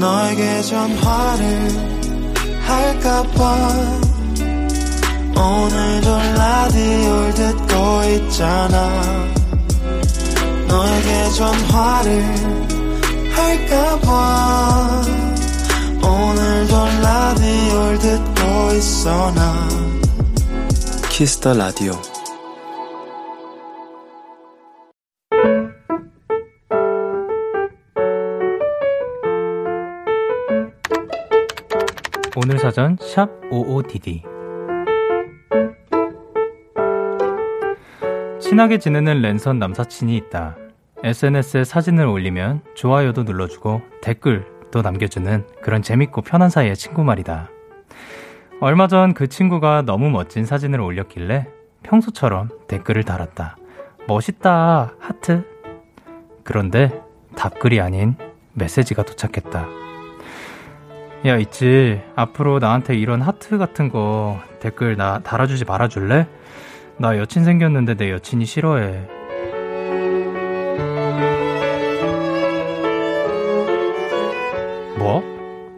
너에게 전화를 할까봐 오늘도 라디오를 듣고 있잖아. 너에게 전화를 할까봐 오늘도 라디오를 듣고 있어 나. Kiss the Radio. 오늘 사전 샵 OODD. 친하게 지내는 랜선 남사친이 있다. SNS에 사진을 올리면 좋아요도 눌러주고 댓글도 남겨주는 그런 재밌고 편한 사이의 친구 말이다. 얼마 전 그 친구가 너무 멋진 사진을 올렸길래 평소처럼 댓글을 달았다. 멋있다, 하트. 그런데 답글이 아닌 메시지가 도착했다. 야, 있지. 앞으로 나한테 이런 하트 같은 거 댓글 나 달아주지 말아줄래? 나 여친 생겼는데 내 여친이 싫어해. 뭐?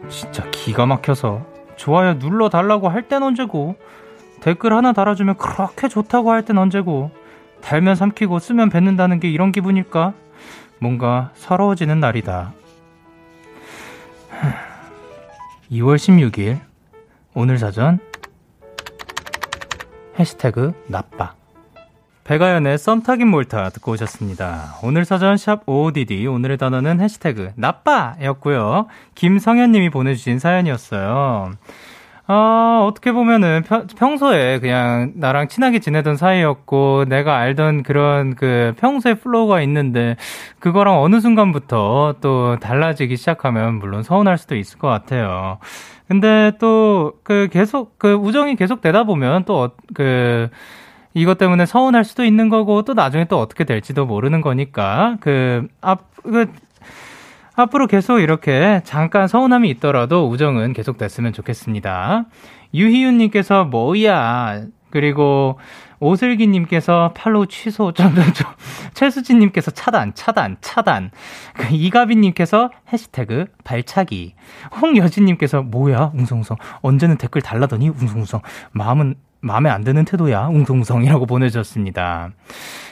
진짜 기가 막혀서. 좋아요 눌러달라고 할 땐 언제고, 댓글 하나 달아주면 그렇게 좋다고 할 땐 언제고, 달면 삼키고 쓰면 뱉는다는 게 이런 기분일까? 뭔가 서러워지는 날이다. 2월 16일 오늘 사전 해시태그 나빠. 백아연의 썸타긴 몰타 듣고 오셨습니다. 오늘 사전 샵 OODD, 오늘의 단어는 해시태그 나빠였고요. 김성현님이 보내주신 사연이었어요. 어떻게 보면은 평소에 그냥 나랑 친하게 지내던 사이였고 내가 알던 그런 그 평소에 플로우가 있는데 그거랑 어느 순간부터 또 달라지기 시작하면 물론 서운할 수도 있을 것 같아요. 근데 또 그 계속 그 우정이 계속 되다 보면 또 그 이것 때문에 서운할 수도 있는 거고 또 나중에 또 어떻게 될지도 모르는 거니까 앞으로 계속 이렇게 잠깐 서운함이 있더라도 우정은 계속 됐으면 좋겠습니다. 유희윤님께서 뭐야 그리고 오슬기님께서 팔로우 취소, 최수진님께서 차단. 이가빈님께서 해시태그 발차기. 홍여진님께서 뭐야, 웅성웅성. 언제는 댓글 달라더니 웅성웅성. 마음에 안 드는 태도야, 웅성웅성이라고 보내주셨습니다.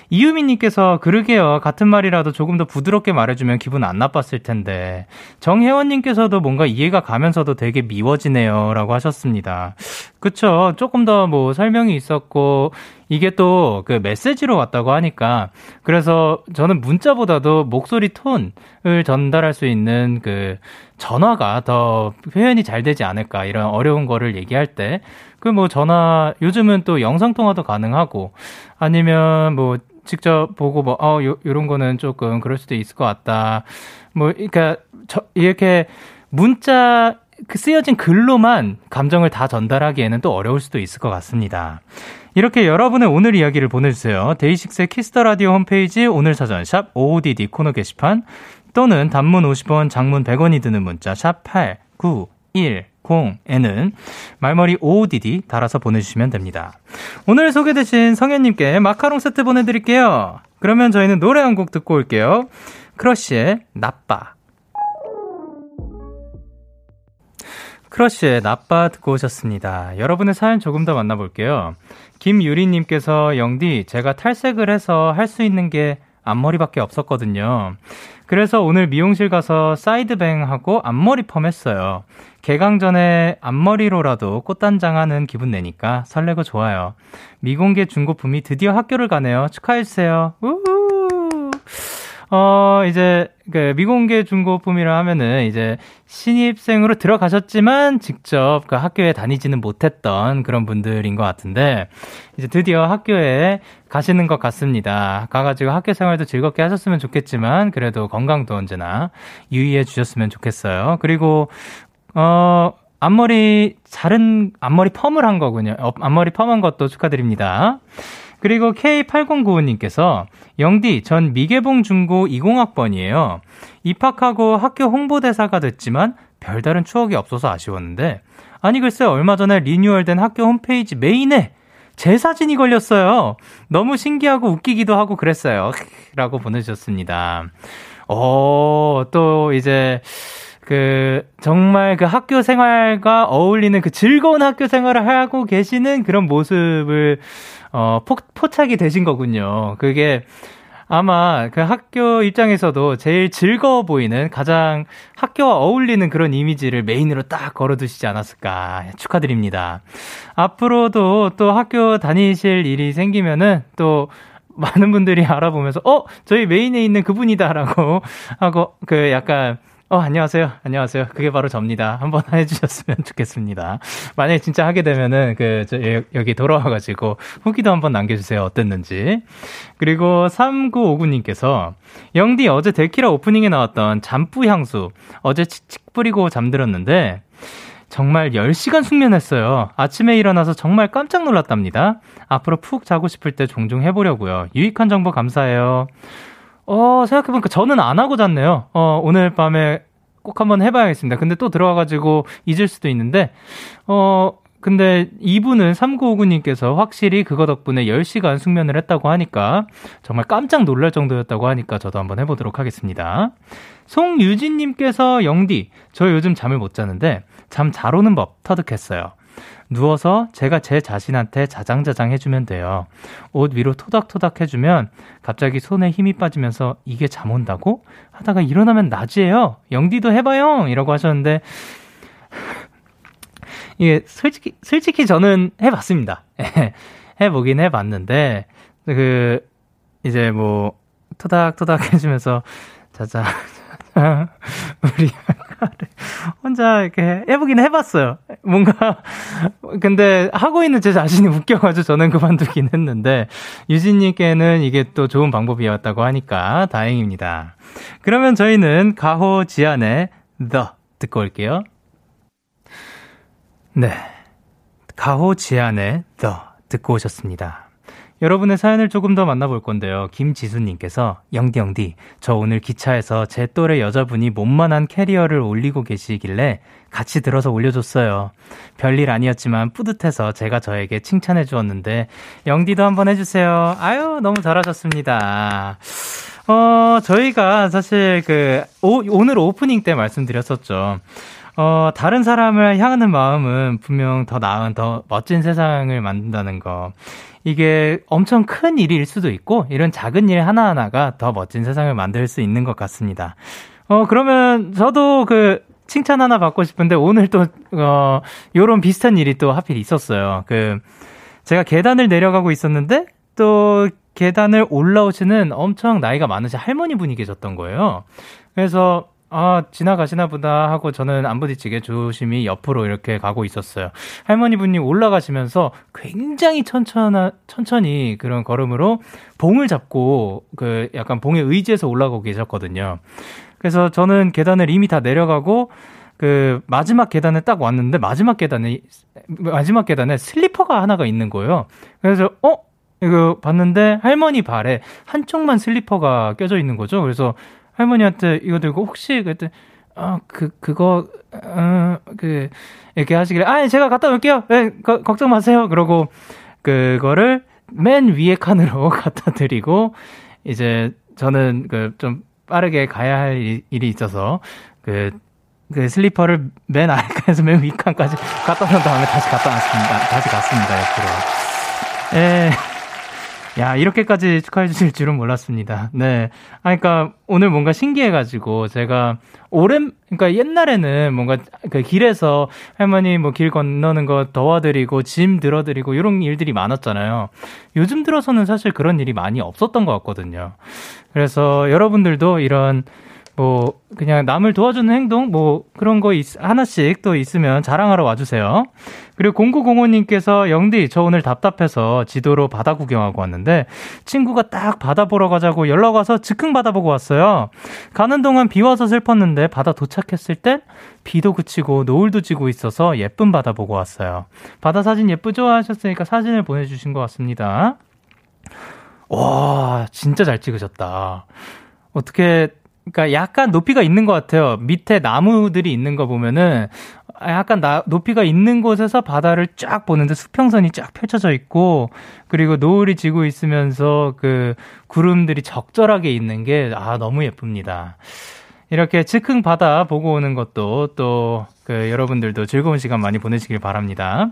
이유민님께서 그러게요. 같은 말이라도 조금 더 부드럽게 말해주면 기분 안 나빴을 텐데. 정혜원님께서도 뭔가 이해가 가면서도 되게 미워지네요. 라고 하셨습니다. 그쵸. 조금 더 뭐 설명이 있었고, 이게 또 그 메시지로 왔다고 하니까. 그래서 저는 문자보다도 목소리 톤을 전달할 수 있는 그 전화가 더 표현이 잘 되지 않을까. 이런 어려운 거를 얘기할 때. 그 뭐 전화, 요즘은 또 영상통화도 가능하고, 아니면 뭐 직접 보고 뭐, 요런 거는 조금 그럴 수도 있을 것 같다. 뭐, 그러니까, 이렇게 문자, 그 쓰여진 글로만 감정을 다 전달하기에는 또 어려울 수도 있을 것 같습니다. 이렇게 여러분의 오늘 이야기를 보내주세요. 데이식스의 키스 더 라디오 홈페이지 오늘 사전 샵 OODD 코너 게시판, 또는 단문 50원, 장문 100원이 드는 문자 샵 8910. 에는 말머리 OODD 달아서 보내주시면 됩니다. 오늘 소개되신 성현님께 마카롱 세트 보내드릴게요. 그러면 저희는 노래 한 곡 듣고 올게요. 크러쉬의 나빠. 크러쉬의 나빠 듣고 오셨습니다. 여러분의 사연 조금 더 만나볼게요. 김유리님께서, 영디, 제가 탈색을 해서 할 수 있는 게 앞머리밖에 없었거든요. 그래서 오늘 미용실 가서 사이드뱅하고 앞머리 펌 했어요. 개강 전에 앞머리로라도 꽃단장하는 기분 내니까 설레고 좋아요. 미공개 중고품이 드디어 학교를 가네요. 축하해주세요. 우후. 이제 그 미공개 중고품이라 하면은 이제 신입생으로 들어가셨지만 직접 그 학교에 다니지는 못했던 그런 분들인 것 같은데, 이제 드디어 학교에 가시는 것 같습니다. 가가지고 학교 생활도 즐겁게 하셨으면 좋겠지만, 그래도 건강도 언제나 유의해 주셨으면 좋겠어요. 그리고 앞머리 자른, 앞머리 펌을 한 거군요. 앞머리 펌한 것도 축하드립니다. 그리고 K8095님께서, 영디, 전 미개봉 중고 20학번이에요. 입학하고 학교 홍보대사가 됐지만 별다른 추억이 없어서 아쉬웠는데, 아니 글쎄 얼마 전에 리뉴얼된 학교 홈페이지 메인에 제 사진이 걸렸어요. 너무 신기하고 웃기기도 하고 그랬어요. 라고 보내주셨습니다. 또 이제 정말 그 학교 생활과 어울리는 그 즐거운 학교 생활을 하고 계시는 그런 모습을 포착이 되신 거군요. 그게 아마 그 학교 입장에서도 제일 즐거워 보이는, 가장 학교와 어울리는 그런 이미지를 메인으로 딱 걸어두시지 않았을까. 축하드립니다. 앞으로도 또 학교 다니실 일이 생기면은 또 많은 분들이 알아보면서 저희 메인에 있는 그분이다라고 하고, 그 약간 안녕하세요. 그게 바로 접니다. 한번 해주셨으면 좋겠습니다. 만약에 진짜 하게 되면은, 여기 돌아와가지고 후기도 한번 남겨주세요. 어땠는지. 그리고 3959님께서, 영디, 어제 데키라 오프닝에 나왔던 잠뿌 향수, 어제 칙칙 뿌리고 잠들었는데, 정말 10시간 숙면했어요. 아침에 일어나서 정말 깜짝 놀랐답니다. 앞으로 푹 자고 싶을 때 종종 해보려고요. 유익한 정보 감사해요. 생각해보니까 저는 안 하고 잤네요. 오늘 밤에 꼭 한번 해봐야겠습니다. 근데 또 들어와가지고 잊을 수도 있는데, 근데 이분은 3959님께서 확실히 그거 덕분에 10시간 숙면을 했다고 하니까, 정말 깜짝 놀랄 정도였다고 하니까 저도 한번 해보도록 하겠습니다. 송유진님께서, 영디, 저 요즘 잠을 못 자는데, 잠 잘 오는 법 터득했어요. 누워서 제가 제 자신한테 자장자장 해주면 돼요. 옷 위로 토닥토닥 해주면 갑자기 손에 힘이 빠지면서 이게 잠 온다고? 하다가 일어나면 낮이에요. 영디도 해봐요. 이라고 하셨는데, 이게 솔직히 저는 해봤습니다. 해보긴 해봤는데, 이제 뭐 토닥토닥 해주면서 자자 우리 혼자 이렇게 해보긴 해봤어요. 뭔가 근데 하고 있는 제 자신이 웃겨가지고 저는 그만두긴 했는데, 유진님께는 이게 또 좋은 방법이었다고 하니까 다행입니다. 그러면 저희는 가호 지안의 더 듣고 올게요. 네, 가호 지안의 더 듣고 오셨습니다. 여러분의 사연을 조금 더 만나볼 건데요. 김지수님께서 영디영디 저 오늘 기차에서 제 또래 여자분이 몸만한 캐리어를 올리고 계시길래 같이 들어서 올려줬어요. 별일 아니었지만 뿌듯해서 제가 저에게 칭찬해 주었는데 영디도 한번 해주세요. 아유 너무 잘하셨습니다. 저희가 사실 오늘 오프닝 때 말씀드렸었죠. 다른 사람을 향하는 마음은 분명 더 나은, 더 멋진 세상을 만든다는 거. 이게 엄청 큰 일일 수도 있고, 이런 작은 일 하나하나가 더 멋진 세상을 만들 수 있는 것 같습니다. 그러면 저도 칭찬 하나 받고 싶은데, 오늘 또, 요런 비슷한 일이 또 하필 있었어요. 제가 계단을 내려가고 있었는데, 또, 계단을 올라오시는 엄청 나이가 많으신 할머니 분이 계셨던 거예요. 그래서, 아, 지나가시나 보다 하고 저는 안 부딪히게 조심히 옆으로 이렇게 가고 있었어요. 할머니분이 올라가시면서 굉장히 천천히 그런 걸음으로 봉을 잡고 약간 봉에 의지해서 올라가고 계셨거든요. 그래서 저는 계단을 이미 다 내려가고 마지막 계단에 딱 왔는데 마지막 계단에 슬리퍼가 하나가 있는 거예요. 그래서 이거 봤는데 할머니 발에 한쪽만 슬리퍼가 껴져 있는 거죠. 그래서 할머니한테 이거 들고 혹시 그때 이렇게 하시길래 제가 갖다 놓을게요. 네, 걱정 마세요. 그러고 그거를 맨 위에 칸으로 갖다 드리고 이제 저는 좀 빠르게 가야 할 일이 있어서 그 슬리퍼를 맨 아래 칸에서 맨 위 칸까지 갖다 놓은 다음에 다시 갖다 놨습니다. 다시 갔습니다. 옆으로. 야, 이렇게까지 축하해 주실 줄은 몰랐습니다. 네. 그러니까 오늘 뭔가 신기해가지고 제가 그러니까 옛날에는 뭔가 길에서 할머니 길 건너는 거 도와드리고 짐 들어드리고 이런 일들이 많았잖아요. 요즘 들어서는 사실 그런 일이 많이 없었던 것 같거든요. 그래서 여러분들도 이런 그냥 남을 도와주는 행동, 그런 거 하나씩 또 있으면 자랑하러 와주세요. 그리고 0905님께서 영디, 저 오늘 답답해서 지도로 바다 구경하고 왔는데, 친구가 딱 바다 보러 가자고 연락 와서 즉흥 바다 보고 왔어요. 가는 동안 비 와서 슬펐는데, 바다 도착했을 땐 비도 그치고 노을도 지고 있어서 예쁜 바다 보고 왔어요. 바다 사진 예쁘죠? 하셨으니까 사진을 보내주신 것 같습니다. 와, 진짜 잘 찍으셨다. 그러니까 약간 높이가 있는 것 같아요. 밑에 나무들이 있는 거 보면은 약간 높이가 있는 곳에서 바다를 쫙 보는데 수평선이 쫙 펼쳐져 있고 그리고 노을이 지고 있으면서 구름들이 적절하게 있는 게 너무 예쁩니다. 이렇게 즉흥 바다 보고 오는 것도 또 여러분들도 즐거운 시간 많이 보내시길 바랍니다.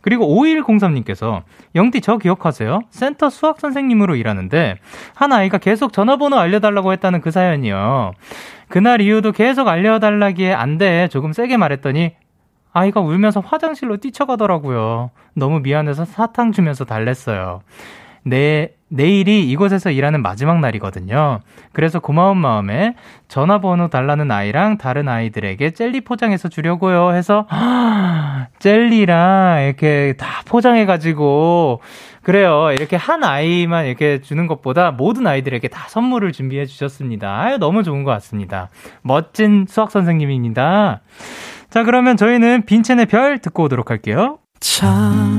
그리고 5103님께서 영디 저 기억하세요? 센터 수학선생님으로 일하는데 한 아이가 계속 전화번호 알려달라고 했다는 그 사연이요. 그날 이후도 계속 알려달라기에 안 돼 조금 세게 말했더니 아이가 울면서 화장실로 뛰쳐가더라고요. 너무 미안해서 사탕 주면서 달랬어요. 내일이 이곳에서 일하는 마지막 날이거든요. 그래서 고마운 마음에 전화번호 달라는 아이랑 다른 아이들에게 젤리 포장해서 주려고요 해서 젤리랑 이렇게 다 포장해가지고 그래요. 이렇게 한 아이만 이렇게 주는 것보다 모든 아이들에게 다 선물을 준비해 주셨습니다. 아유 너무 좋은 것 같습니다. 멋진 수학 선생님입니다. 자 그러면 저희는 빈첸의 별 듣고 오도록 할게요. 참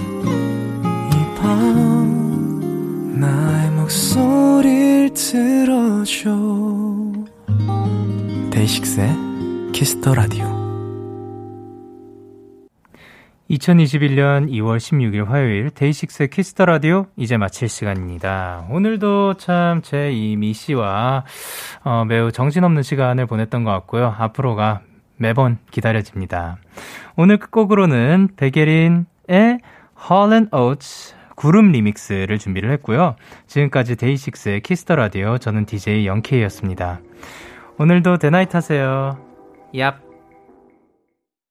이 밤 나의 목소리를 들어줘 데이식스의 키스 더 라디오 2021년 2월 16일 화요일 데이식스의 키스 더 라디오 이제 마칠 시간입니다. 오늘도 참 제 이 미씨와 매우 정신없는 시간을 보냈던 것 같고요. 앞으로가 매번 기다려집니다. 오늘 끝곡으로는 백예린의 Hall & Oates 구름 리믹스를 준비를 했고요. 지금까지 데이식스의 키스 더 라디오 저는 DJ 영케이였습니다. 오늘도 대나잇 하세요. 얍.